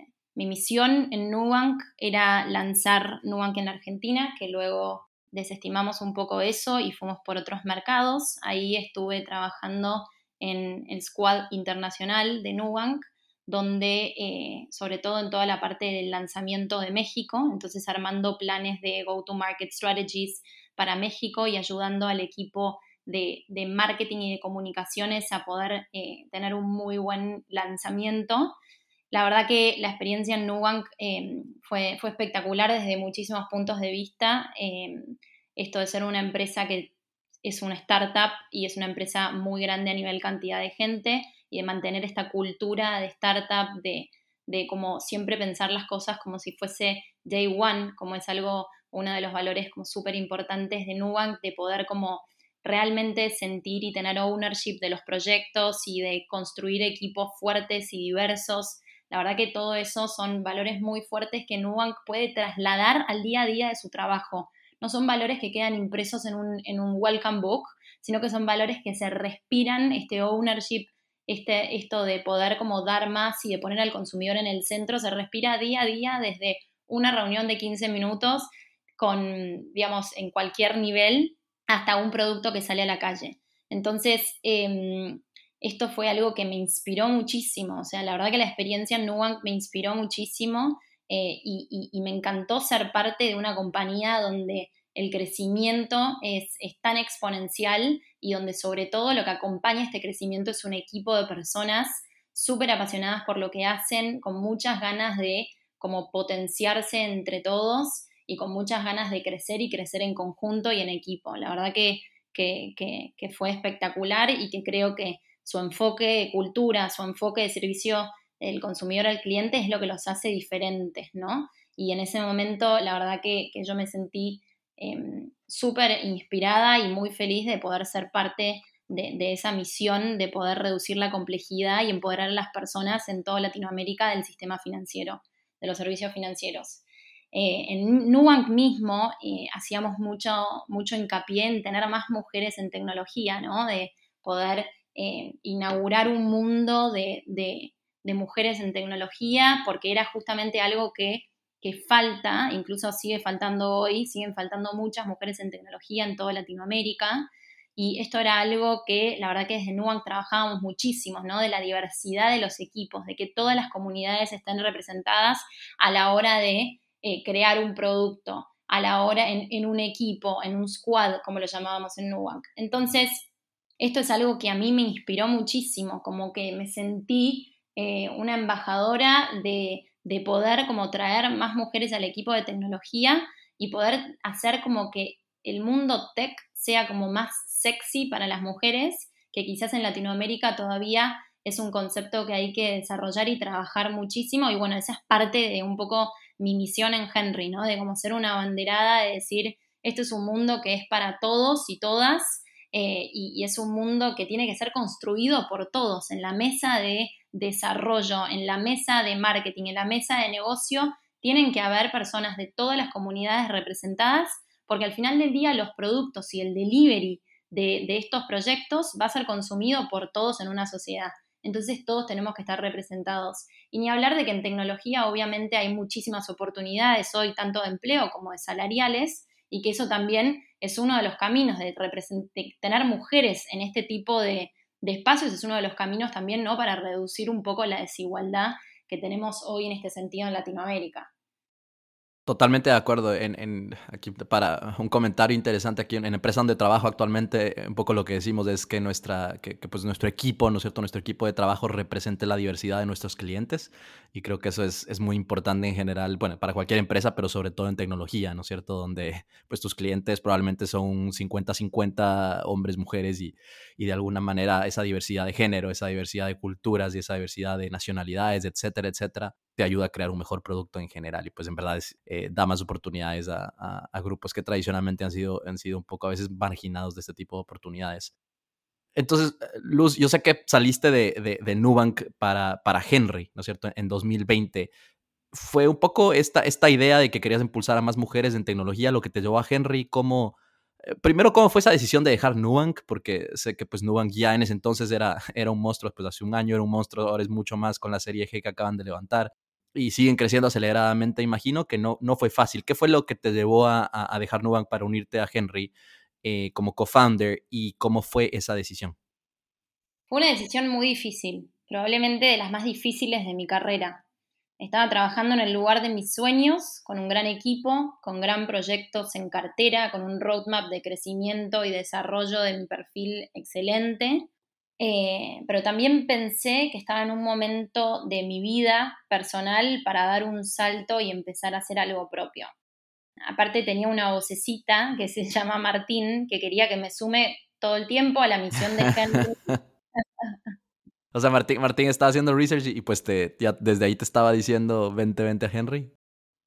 misión en Nubank era lanzar Nubank en la Argentina, que luego desestimamos un poco eso y fuimos por otros mercados. Ahí estuve trabajando en el squad internacional de Nubank, donde sobre todo en toda la parte del lanzamiento de México, entonces armando planes de go-to-market strategies para México y ayudando al equipo de marketing y de comunicaciones a poder tener un muy buen lanzamiento. La verdad que la experiencia en Nubank fue espectacular desde muchísimos puntos de vista. Esto de ser una empresa que es una startup y es una empresa muy grande a nivel cantidad de gente y de mantener esta cultura de startup, de como siempre pensar las cosas como si fuese day one, como es algo, uno de los valores como súper importantes de Nubank, de poder como realmente sentir y tener ownership de los proyectos y de construir equipos fuertes y diversos. La verdad que todo eso son valores muy fuertes que Nubank puede trasladar al día a día de su trabajo. No son valores que quedan impresos en un welcome book, sino que son valores que se respiran, este ownership, esto de poder como dar más y de poner al consumidor en el centro, se respira día a día desde una reunión de 15 minutos con, digamos, en cualquier nivel, hasta un producto que sale a la calle. Entonces, esto fue algo que me inspiró muchísimo. O sea, la verdad que la experiencia en Nubank me inspiró muchísimo y me encantó ser parte de una compañía donde el crecimiento es tan exponencial y donde sobre todo lo que acompaña este crecimiento es un equipo de personas súper apasionadas por lo que hacen, con muchas ganas de como potenciarse entre todos y con muchas ganas de crecer y crecer en conjunto y en equipo. La verdad que fue espectacular y que creo que su enfoque de cultura, su enfoque de servicio del consumidor al cliente es lo que los hace diferentes, ¿no? Y en ese momento la verdad que yo me sentí súper inspirada y muy feliz de poder ser parte de esa misión de poder reducir la complejidad y empoderar a las personas en toda Latinoamérica del sistema financiero, de los servicios financieros. En Nubank mismo hacíamos mucho hincapié en tener más mujeres en tecnología, ¿no? De poder inaugurar un mundo de mujeres en tecnología, porque era justamente algo que falta, incluso sigue faltando hoy, siguen faltando muchas mujeres en tecnología en toda Latinoamérica, y esto era algo que la verdad que desde Nubank trabajábamos muchísimo, ¿no? De la diversidad de los equipos, de que todas las comunidades estén representadas a la hora de crear un producto, a la hora en un equipo, en un squad, como lo llamábamos en Nubank. Entonces, esto es algo que a mí me inspiró muchísimo, como que me sentí una embajadora de poder como traer más mujeres al equipo de tecnología y poder hacer como que el mundo tech sea como más sexy para las mujeres, que quizás en Latinoamérica todavía es un concepto que hay que desarrollar y trabajar muchísimo, y bueno, esa es parte de un poco mi misión en Henry, ¿no? De como ser una abanderada, de decir, este es un mundo que es para todos y todas, y es un mundo que tiene que ser construido por todos, en la mesa de desarrollo, en la mesa de marketing, en la mesa de negocio, tienen que haber personas de todas las comunidades representadas, porque al final del día los productos y el delivery de estos proyectos va a ser consumido por todos en una sociedad. Entonces todos tenemos que estar representados. Y ni hablar de que en tecnología obviamente hay muchísimas oportunidades hoy, tanto de empleo como de salariales, y que eso también es uno de los caminos de tener mujeres en este tipo de espacios, es uno de los caminos también, ¿no?, para reducir un poco la desigualdad que tenemos hoy en este sentido en Latinoamérica. Totalmente de acuerdo. Aquí para un comentario interesante, aquí en empresa donde trabajo actualmente, un poco lo que decimos es que nuestro equipo, ¿no es cierto?, nuestro equipo de trabajo represente la diversidad de nuestros clientes, y creo que eso es muy importante en general, bueno, para cualquier empresa, pero sobre todo en tecnología, ¿no es cierto?, donde pues tus clientes probablemente son 50-50 hombres, mujeres, y de alguna manera esa diversidad de género, esa diversidad de culturas y esa diversidad de nacionalidades, etcétera, etcétera, te ayuda a crear un mejor producto en general, y pues en verdad da más oportunidades a grupos que tradicionalmente han sido un poco a veces marginados de este tipo de oportunidades. Entonces, Luz, yo sé que saliste de Nubank para Henry, ¿no es cierto?, en 2020. ¿Fue un poco esta idea de que querías impulsar a más mujeres en tecnología lo que te llevó a Henry? Primero, ¿cómo fue esa decisión de dejar Nubank? Porque sé que pues Nubank ya en ese entonces era un monstruo, pues hace un año era un monstruo, ahora es mucho más con la serie G que acaban de levantar. Y siguen creciendo aceleradamente, imagino que no fue fácil. ¿Qué fue lo que te llevó a dejar Nubank para unirte a Henry como co-founder, y cómo fue esa decisión? Fue una decisión muy difícil, probablemente de las más difíciles de mi carrera. Estaba trabajando en el lugar de mis sueños, con un gran equipo, con gran proyectos en cartera, con un roadmap de crecimiento y desarrollo de mi perfil excelente. Pero también pensé que estaba en un momento de mi vida personal para dar un salto y empezar a hacer algo propio. Aparte tenía una vocecita que se llama Martín, que quería que me sume todo el tiempo a la misión de Henry. O sea, Martín estaba haciendo research y pues ya desde ahí te estaba diciendo vente a Henry.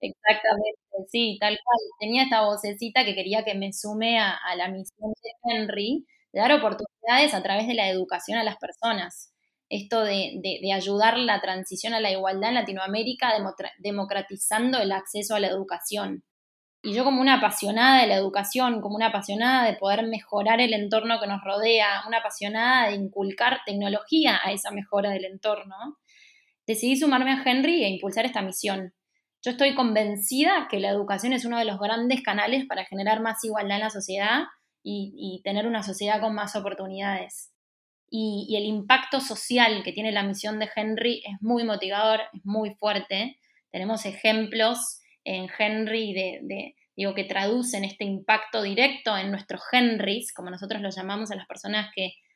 Exactamente, sí, tal cual. Tenía esta vocecita que quería que me sume a la misión de Henry, de dar oportunidades a través de la educación a las personas. Esto de ayudar la transición a la igualdad en Latinoamérica, democratizando el acceso a la educación. Y yo, como una apasionada de la educación, como una apasionada de poder mejorar el entorno que nos rodea, una apasionada de inculcar tecnología a esa mejora del entorno, decidí sumarme a Henry e impulsar esta misión. Yo estoy convencida que la educación es uno de los grandes canales para generar más igualdad en la sociedad y tener una sociedad con más oportunidades. Y el impacto social que tiene la misión de Henry es muy motivador, es muy fuerte. Tenemos ejemplos en Henry que traducen este impacto directo en nuestros Henrys, como nosotros los llamamos a las personas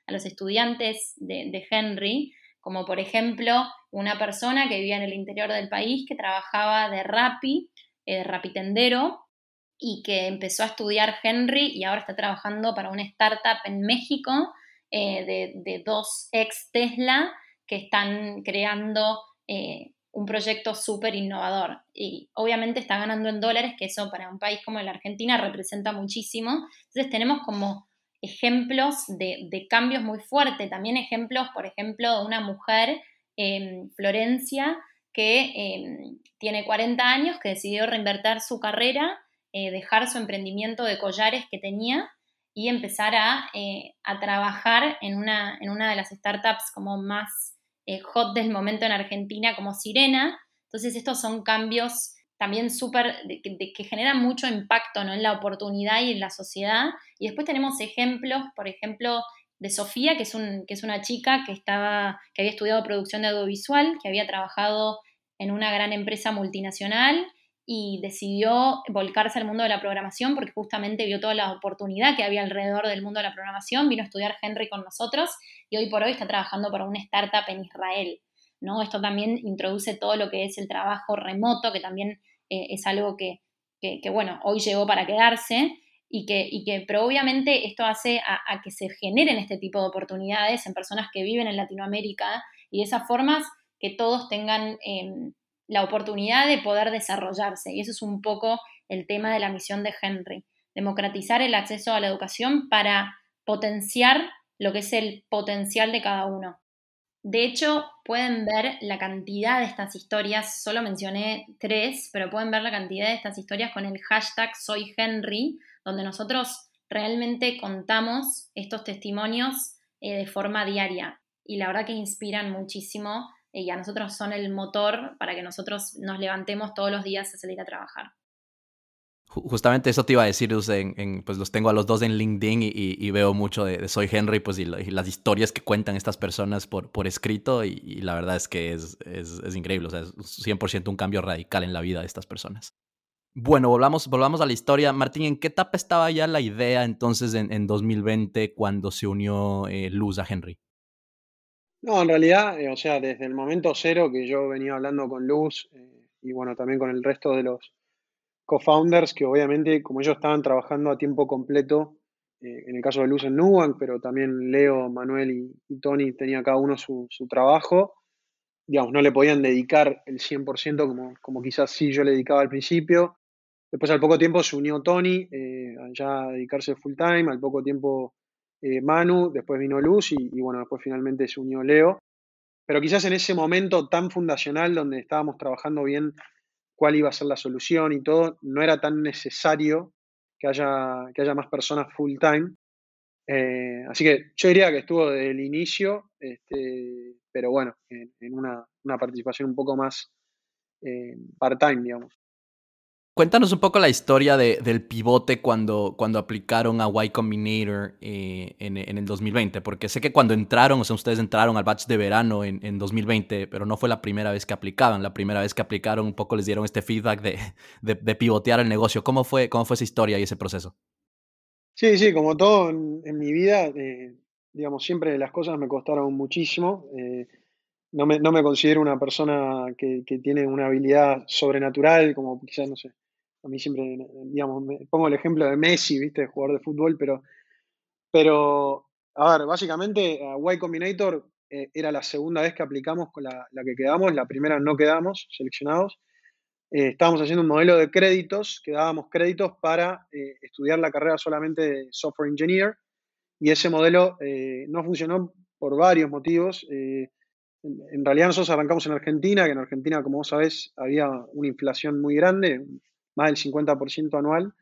a los estudiantes de Henry, como por ejemplo una persona que vivía en el interior del país, que trabajaba de Rappi, de rapitendero, y que empezó a estudiar Henry y ahora está trabajando para una startup en México de dos ex Tesla que están creando un proyecto súper innovador. Y obviamente está ganando en dólares, que eso para un país como la Argentina representa muchísimo. Entonces tenemos como ejemplos de cambios muy fuertes. También ejemplos, por ejemplo, de una mujer, Florencia, que tiene 40 años, que decidió reinvertir su carrera, dejar su emprendimiento de collares que tenía y empezar a trabajar en una de las startups como más hot del momento en Argentina, como Sirena. Entonces estos son cambios también súper que generan mucho impacto, ¿no?, en la oportunidad y en la sociedad. Y después tenemos ejemplos, por ejemplo, de Sofía, que es una chica que había estudiado producción de audiovisual, que había trabajado en una gran empresa multinacional y decidió volcarse al mundo de la programación porque justamente vio toda la oportunidad que había alrededor del mundo de la programación, vino a estudiar Henry con nosotros y hoy por hoy está trabajando para una startup en Israel, ¿no? Esto también introduce todo lo que es el trabajo remoto, que también es algo que bueno, hoy llegó para quedarse pero obviamente esto hace a que se generen este tipo de oportunidades en personas que viven en Latinoamérica y de esas formas que todos tengan la oportunidad de poder desarrollarse, y eso es un poco el tema de la misión de Henry, democratizar el acceso a la educación para potenciar lo que es el potencial de cada uno. De hecho, pueden ver la cantidad de estas historias, solo mencioné 3, pero pueden ver la cantidad de estas historias con el hashtag SoyHenry, donde nosotros realmente contamos estos testimonios de forma diaria y la verdad que inspiran muchísimo y a nosotros son el motor para que nosotros nos levantemos todos los días a salir a trabajar. Justamente eso te iba a decir, Luz, pues los tengo a los dos en LinkedIn y veo mucho de Soy Henry pues, y las historias que cuentan estas personas por escrito y la verdad es que es increíble, o sea, es 100% un cambio radical en la vida de estas personas. Bueno, volvamos a la historia. Martín, ¿en qué etapa estaba ya la idea entonces en 2020 cuando se unió Luz a Henry? No, en realidad, o sea, desde el momento cero que yo venía hablando con Luz y bueno, también con el resto de los co-founders, que obviamente, como ellos estaban trabajando a tiempo completo, en el caso de Luz en Nubank, pero también Leo, Manuel y Tony tenían cada uno su trabajo, digamos, no le podían dedicar el 100% como quizás sí yo le dedicaba al principio. Después al poco tiempo se unió Tony ya a dedicarse full time, al poco tiempo Manu, después vino Luz y bueno, después finalmente se unió Leo. Pero quizás en ese momento tan fundacional donde estábamos trabajando bien cuál iba a ser la solución y todo, no era tan necesario que haya más personas full time. Así que yo diría que estuvo desde el inicio, pero bueno, en una participación un poco más part-time, digamos. Cuéntanos un poco la historia del pivote cuando aplicaron a Y Combinator en el 2020, porque sé que cuando entraron, o sea, ustedes entraron al batch de verano en 2020, pero no fue la primera vez que aplicaban. La primera vez que aplicaron un poco les dieron este feedback de pivotear el negocio. ¿Cómo fue esa historia y ese proceso? Sí, como todo en mi vida, digamos, siempre las cosas me costaron muchísimo. No me considero una persona que tiene una habilidad sobrenatural, como quizás, no sé, a mí siempre, digamos, pongo el ejemplo de Messi, ¿viste? Jugador de fútbol, pero a ver, básicamente a Y Combinator era la segunda vez que aplicamos con la que quedamos, la primera no quedamos seleccionados. Estábamos haciendo un modelo de créditos, que dábamos créditos para estudiar la carrera solamente de Software Engineer, y ese modelo no funcionó por varios motivos. En realidad nosotros arrancamos en Argentina, que en Argentina, como vos sabés, había una inflación muy grande, más del 50% anual,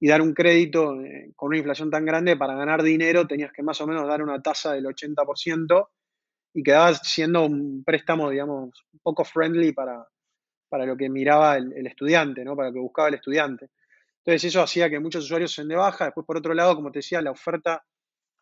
y dar un crédito con una inflación tan grande para ganar dinero tenías que más o menos dar una tasa del 80% y quedabas siendo un préstamo, digamos, un poco friendly para lo que miraba el estudiante, ¿no? Para lo que buscaba el estudiante. Entonces eso hacía que muchos usuarios se den de baja. Después, por otro lado, como te decía, la oferta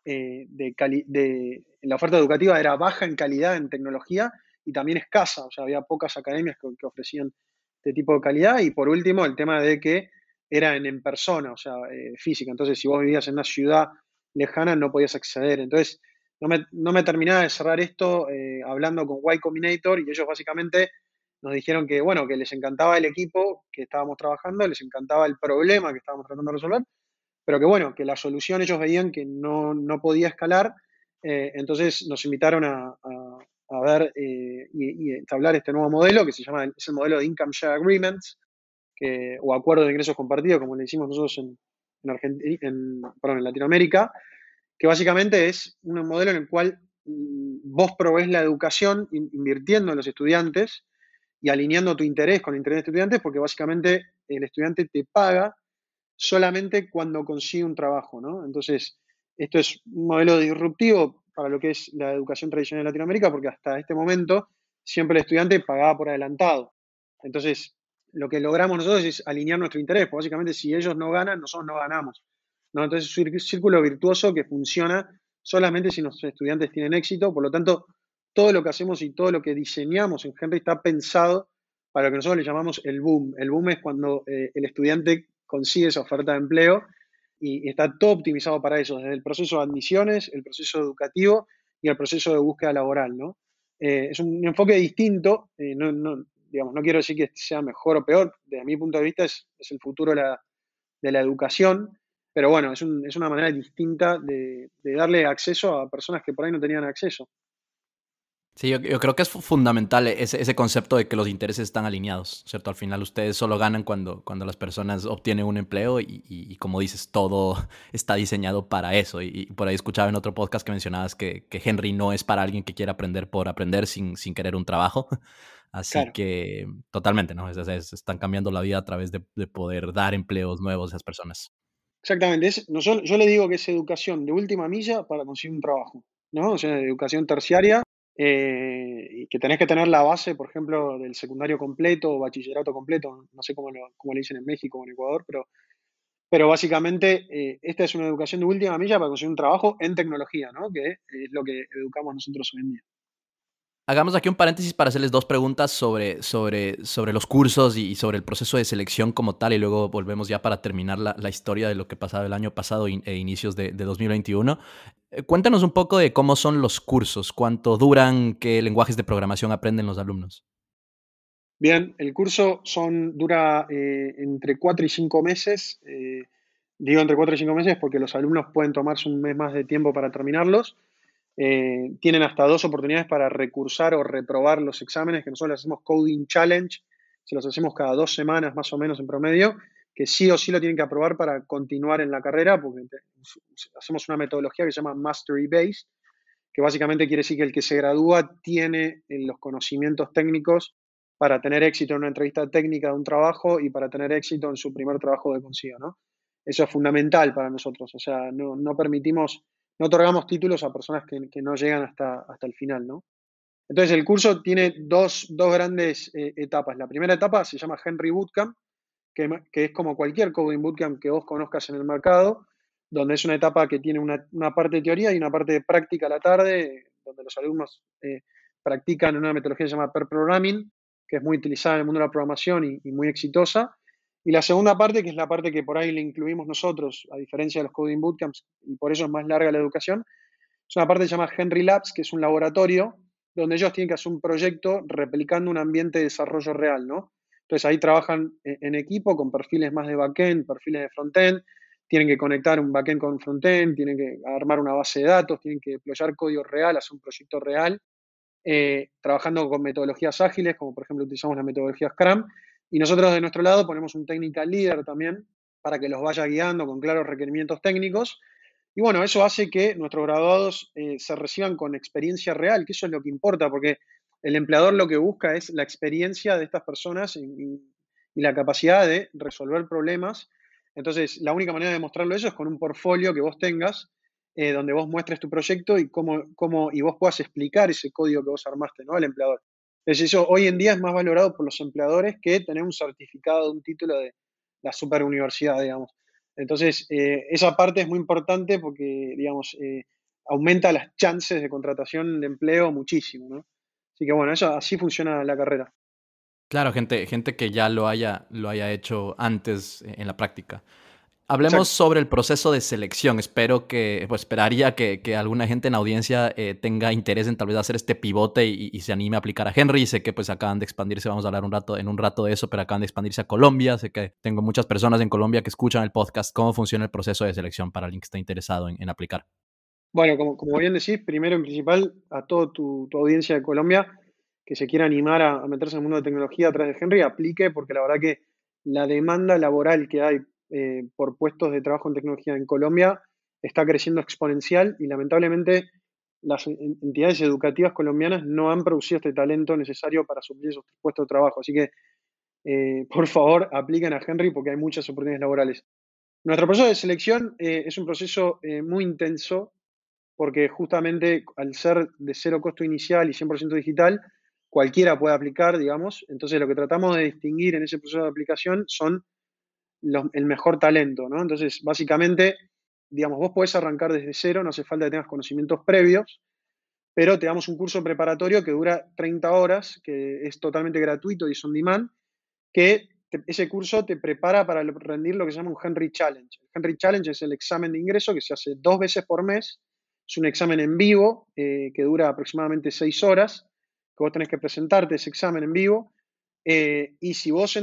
la oferta educativa era baja en calidad en tecnología y también escasa, o sea, había pocas academias que ofrecían este tipo de calidad. Y por último, el tema de que era en persona, o sea, física. Entonces, si vos vivías en una ciudad lejana, no podías acceder. Entonces, no me terminaba de cerrar esto hablando con Y Combinator, y ellos básicamente nos dijeron que, bueno, que les encantaba el equipo que estábamos trabajando, les encantaba el problema que estábamos tratando de resolver, pero que bueno, que la solución ellos veían que no podía escalar. Entonces nos invitaron a ver y entablar este nuevo modelo que se llama el modelo de Income Share Agreements, o acuerdo de ingresos compartidos, como le decimos nosotros en Latinoamérica, que básicamente es un modelo en el cual vos provees la educación invirtiendo en los estudiantes y alineando tu interés con el interés de estudiantes, porque básicamente el estudiante te paga solamente cuando consigue un trabajo, ¿no? Entonces, esto es un modelo disruptivo para lo que es la educación tradicional en Latinoamérica, porque hasta este momento siempre el estudiante pagaba por adelantado. Entonces, lo que logramos nosotros es alinear nuestro interés, porque básicamente si ellos no ganan, nosotros no ganamos, ¿no? Entonces, es un círculo virtuoso que funciona solamente si nuestros estudiantes tienen éxito. Por lo tanto, todo lo que hacemos y todo lo que diseñamos en Henry está pensado para lo que nosotros le llamamos el boom. El boom es cuando el estudiante consigue esa oferta de empleo y está todo optimizado para eso, desde el proceso de admisiones, el proceso educativo y el proceso de búsqueda laboral, ¿no? Es un enfoque distinto, digamos, no quiero decir que sea mejor o peor, desde mi punto de vista es el futuro de la educación, pero bueno, es una manera distinta de darle acceso a personas que por ahí no tenían acceso. Sí, yo creo que es fundamental ese concepto de que los intereses están alineados, ¿cierto? Al final ustedes solo ganan cuando las personas obtienen un empleo y como dices, todo está diseñado para eso. Y por ahí escuchaba en otro podcast que mencionabas que Henry no es para alguien que quiera aprender por aprender sin querer un trabajo. Así claro. Que totalmente, ¿no? Están cambiando la vida a través de poder dar empleos nuevos a esas personas. Exactamente. Yo le digo que es educación de última milla para conseguir un trabajo, ¿no? O sea, educación terciaria, que tenés que tener la base, por ejemplo, del secundario completo o bachillerato completo. No sé cómo le dicen en México o en Ecuador, pero básicamente esta es una educación de última milla para conseguir un trabajo en tecnología, ¿no? Que es lo que educamos nosotros hoy en día. Hagamos aquí un paréntesis para hacerles dos preguntas sobre los cursos y sobre el proceso de selección como tal, y luego volvemos ya para terminar la historia de lo que pasaba el año pasado e inicios de 2021. Cuéntanos un poco de cómo son los cursos, cuánto duran, qué lenguajes de programación aprenden los alumnos. Bien, el curso dura entre 4 y 5 meses. Digo entre 4 y 5 meses porque los alumnos pueden tomarse un mes más de tiempo para terminarlos. Tienen hasta 2 oportunidades para recursar o reprobar los exámenes, que nosotros les hacemos Coding Challenge, se los hacemos cada 2 semanas más o menos en promedio, que sí o sí lo tienen que aprobar para continuar en la carrera, porque hacemos una metodología que se llama Mastery Based, que básicamente quiere decir que el que se gradúa tiene los conocimientos técnicos para tener éxito en una entrevista técnica de un trabajo y para tener éxito en su primer trabajo de consigo, ¿no? Eso es fundamental para nosotros, o sea, no permitimos... No otorgamos títulos a personas que no llegan hasta el final, ¿no? Entonces, el curso tiene dos grandes etapas. La primera etapa se llama Henry Bootcamp, que es como cualquier Coding Bootcamp que vos conozcas en el mercado, donde es una etapa que tiene una parte de teoría y una parte de práctica a la tarde, donde los alumnos practican una metodología que se llama Pair Programming, que es muy utilizada en el mundo de la programación y muy exitosa. Y la segunda parte, que es la parte que por ahí le incluimos nosotros, a diferencia de los Coding Bootcamps, y por eso es más larga la educación, es una parte que se llama Henry Labs, que es un laboratorio donde ellos tienen que hacer un proyecto replicando un ambiente de desarrollo real, ¿no? Entonces ahí trabajan en equipo con perfiles más de backend, perfiles de frontend, tienen que conectar un backend con frontend, tienen que armar una base de datos, tienen que deployar código real, hacer un proyecto real, trabajando con metodologías ágiles, como por ejemplo utilizamos la metodología Scrum. Y nosotros de nuestro lado ponemos un technical leader también para que los vaya guiando con claros requerimientos técnicos. Y bueno, eso hace que nuestros graduados se reciban con experiencia real, que eso es lo que importa, porque el empleador lo que busca es la experiencia de estas personas y la capacidad de resolver problemas. Entonces, la única manera de mostrarlo eso es con un portfolio que vos tengas, donde vos muestres tu proyecto y y vos puedas explicar ese código que vos armaste, ¿no?, al empleador. Entonces eso hoy en día es más valorado por los empleadores que tener un certificado, un título de la superuniversidad, digamos. Entonces esa parte es muy importante porque, digamos, aumenta las chances de contratación de empleo muchísimo, ¿no? Así que bueno, así funciona la carrera. Claro, gente que ya lo haya hecho antes en la práctica. Hablemos sobre el proceso de selección. Esperaría que alguna gente en audiencia tenga interés en tal vez hacer este pivote y se anime a aplicar a Henry. Sé que pues acaban de expandirse, vamos a hablar en un rato de eso, pero acaban de expandirse a Colombia. Sé que tengo muchas personas en Colombia que escuchan el podcast. ¿Cómo funciona el proceso de selección para alguien que está interesado en aplicar? Bueno, como bien decís, primero en principal a toda tu audiencia de Colombia que se quiera animar a meterse en el mundo de tecnología a través de Henry, aplique, porque la verdad que la demanda laboral que hay por puestos de trabajo en tecnología en Colombia está creciendo exponencial y lamentablemente las entidades educativas colombianas no han producido este talento necesario para suplir esos puestos de trabajo. Así que, por favor, apliquen a Henry porque hay muchas oportunidades laborales. Nuestro proceso de selección es un proceso muy intenso porque justamente al ser de cero costo inicial y 100% digital, cualquiera puede aplicar, digamos. Entonces lo que tratamos de distinguir en ese proceso de aplicación son el mejor talento, ¿no? Entonces, básicamente, digamos, vos podés arrancar desde cero, no hace falta que tengas conocimientos previos, pero te damos un curso preparatorio que dura 30 horas, que es totalmente gratuito y es on demand, que ese curso te prepara para rendir lo que se llama un Henry Challenge. El Henry Challenge es el examen de ingreso que se hace 2 veces por mes, es un examen en vivo que dura aproximadamente 6 horas, que vos tenés que presentarte ese examen en vivo. Y si vos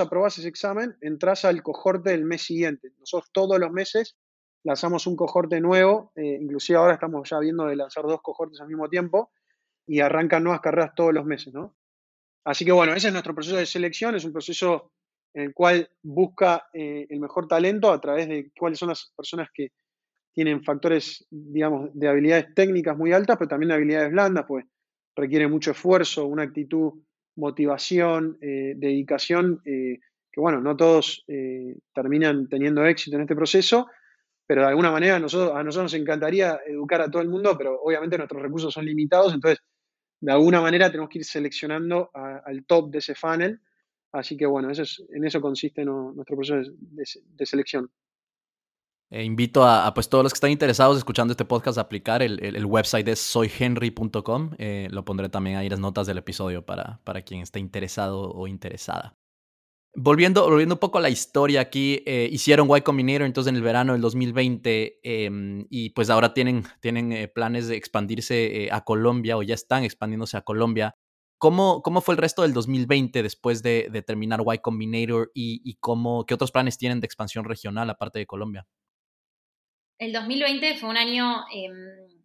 aprobás ese examen, entrás al cohorte del mes siguiente. Nosotros todos los meses lanzamos un cohorte nuevo, inclusive ahora estamos ya viendo de lanzar 2 cohortes al mismo tiempo y arrancan nuevas carreras todos los meses, ¿no? Así que bueno, ese es nuestro proceso de selección, es un proceso en el cual busca el mejor talento a través de cuáles son las personas que tienen factores, digamos, de habilidades técnicas muy altas, pero también de habilidades blandas, pues requiere mucho esfuerzo, una actitud, motivación, dedicación, que que bueno, no todos terminan teniendo éxito en este proceso, pero de alguna manera a nosotros nos encantaría educar a todo el mundo, pero obviamente nuestros recursos son limitados, entonces de alguna manera tenemos que ir seleccionando al top de ese funnel. Así que bueno, en eso consiste nuestro proceso de selección. Invito a pues, todos los que están interesados escuchando este podcast a aplicar. El website es soyhenry.com. Lo pondré también ahí las notas del episodio para quien esté interesado o interesada. Volviendo un poco a la historia aquí, hicieron Y Combinator entonces en el verano del 2020 y pues ahora tienen planes de expandirse a Colombia, o ya están expandiéndose a Colombia. ¿Cómo fue el resto del 2020 después de terminar Y Combinator y qué otros planes tienen de expansión regional aparte de Colombia? El 2020 fue un año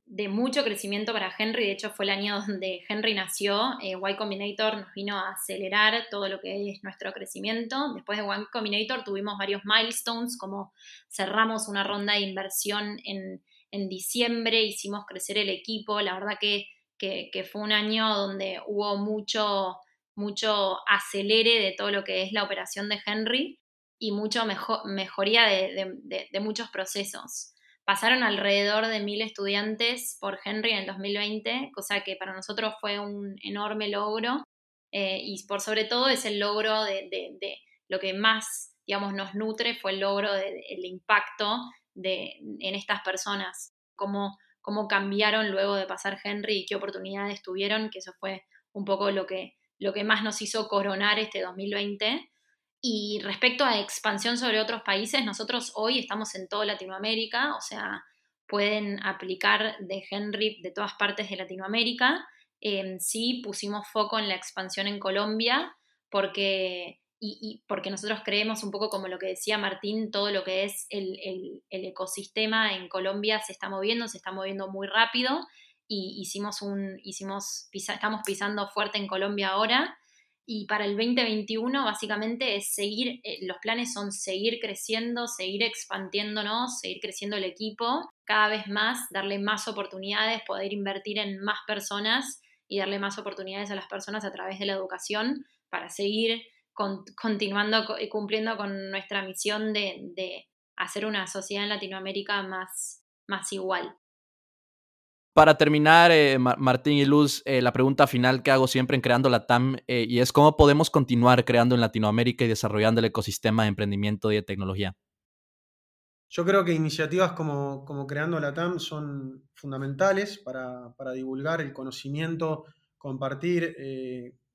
de mucho crecimiento para Henry. De hecho, fue el año donde Henry nació. Y Combinator nos vino a acelerar todo lo que es nuestro crecimiento. Después de Y Combinator tuvimos varios milestones, como cerramos una ronda de inversión en diciembre, hicimos crecer el equipo. La verdad que fue un año donde hubo mucho acelere de todo lo que es la operación de Henry y mucho mejoría de muchos procesos. Pasaron alrededor de 1.000 estudiantes por Henry en el 2020, cosa que para nosotros fue un enorme logro y por sobre todo es el logro de lo que más, digamos, nos nutre, fue el logro del impacto en estas personas, cómo cambiaron luego de pasar Henry y qué oportunidades tuvieron, que eso fue un poco lo que más nos hizo coronar este 2020. Y respecto a expansión sobre otros países, nosotros hoy estamos en toda Latinoamérica, o sea, pueden aplicar de Henry de todas partes de Latinoamérica. Sí pusimos foco en la expansión en Colombia porque nosotros creemos un poco como lo que decía Martín, todo lo que es el ecosistema en Colombia se está moviendo muy rápido y estamos pisando fuerte en Colombia ahora. Y para el 2021 básicamente es los planes son seguir creciendo, seguir expandiéndonos, seguir creciendo el equipo, cada vez más, darle más oportunidades, poder invertir en más personas y darle más oportunidades a las personas a través de la educación para seguir continuando y cumpliendo con nuestra misión de hacer una sociedad en Latinoamérica más igual. Para terminar, Martín y Luz, la pregunta final que hago siempre en Creando LATAM y es ¿cómo podemos continuar creando en Latinoamérica y desarrollando el ecosistema de emprendimiento y de tecnología? Yo creo que iniciativas como Creando LATAM son fundamentales para divulgar el conocimiento, compartir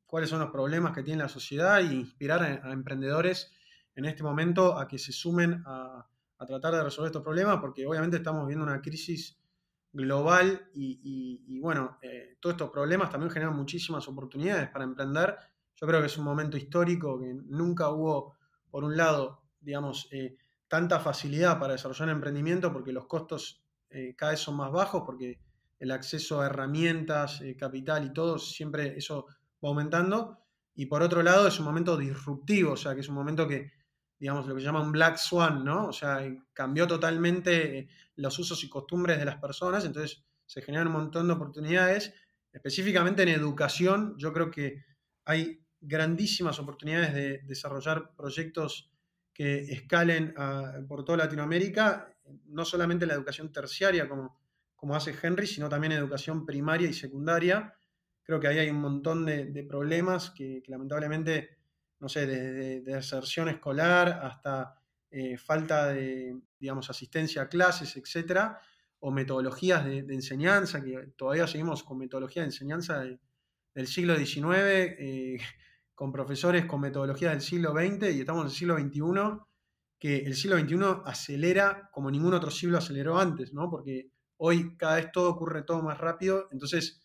cuáles son los problemas que tiene la sociedad e inspirar a emprendedores en este momento a que se sumen a tratar de resolver estos problemas, porque obviamente estamos viendo una crisis global y bueno, todos estos problemas también generan muchísimas oportunidades para emprender. Yo creo que es un momento histórico, que nunca hubo, por un lado, digamos, tanta facilidad para desarrollar emprendimiento, porque los costos cada vez son más bajos, porque el acceso a herramientas, capital y todo, siempre eso va aumentando. Y por otro lado, es un momento disruptivo, o sea, que es un momento que, digamos, lo que se llama un Black Swan, ¿no? O sea, cambió totalmente los usos y costumbres de las personas, entonces se generan un montón de oportunidades. Específicamente en educación, yo creo que hay grandísimas oportunidades de desarrollar proyectos que escalen por toda Latinoamérica, no solamente la educación terciaria, como hace Henry, sino también educación primaria y secundaria. Creo que ahí hay un montón de problemas que lamentablemente, no sé, desde deserción escolar hasta falta de, digamos, asistencia a clases, etcétera, o metodologías de enseñanza, que todavía seguimos con metodología de enseñanza del siglo XIX, con profesores con metodologías del siglo XX, y estamos en el siglo XXI, que el siglo XXI acelera como ningún otro siglo aceleró antes, ¿no? Porque hoy cada vez todo ocurre todo más rápido, entonces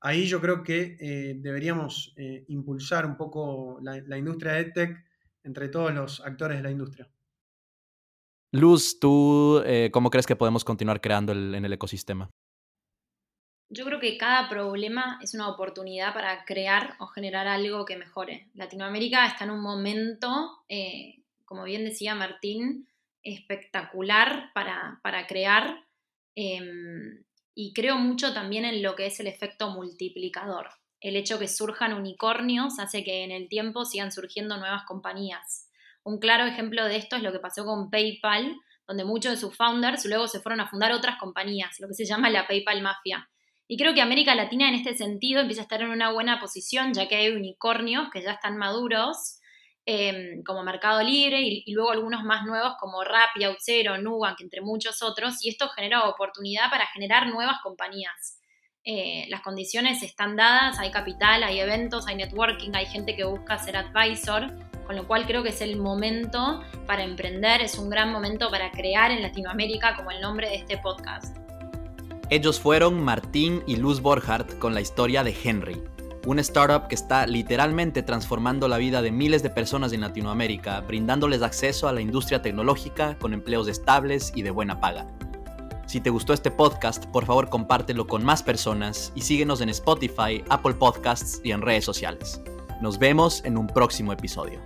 ahí yo creo que deberíamos impulsar un poco la industria de EdTech entre todos los actores de la industria. Luz, ¿tú cómo crees que podemos continuar creando en el ecosistema? Yo creo que cada problema es una oportunidad para crear o generar algo que mejore. Latinoamérica está en un momento, como bien decía Martín, espectacular para crear. Y creo mucho también en lo que es el efecto multiplicador. El hecho que surjan unicornios hace que en el tiempo sigan surgiendo nuevas compañías. Un claro ejemplo de esto es lo que pasó con PayPal, donde muchos de sus founders luego se fueron a fundar otras compañías, lo que se llama la PayPal Mafia. Y creo que América Latina en este sentido empieza a estar en una buena posición, ya que hay unicornios que ya están maduros, como Mercado Libre, y luego algunos más nuevos como Rappi, Auxero, Nubank, entre muchos otros, y esto genera oportunidad para generar nuevas compañías. Las condiciones están dadas, hay capital, hay eventos, hay networking, hay gente que busca ser advisor, con lo cual creo que es el momento para emprender, es un gran momento para crear en Latinoamérica, como el nombre de este podcast. Ellos fueron Martín y Luz Borchardt con la historia de Henry, una startup que está literalmente transformando la vida de miles de personas en Latinoamérica, brindándoles acceso a la industria tecnológica con empleos estables y de buena paga. Si te gustó este podcast, por favor compártelo con más personas y síguenos en Spotify, Apple Podcasts y en redes sociales. Nos vemos en un próximo episodio.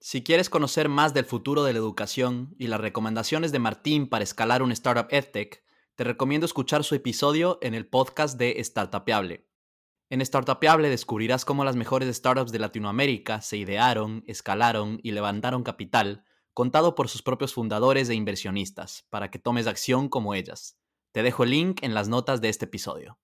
Si quieres conocer más del futuro de la educación y las recomendaciones de Martín para escalar un startup edtech, te recomiendo escuchar su episodio en el podcast de Startupeable. En Startupeable descubrirás cómo las mejores startups de Latinoamérica se idearon, escalaron y levantaron capital, contado por sus propios fundadores e inversionistas, para que tomes acción como ellas. Te dejo el link en las notas de este episodio.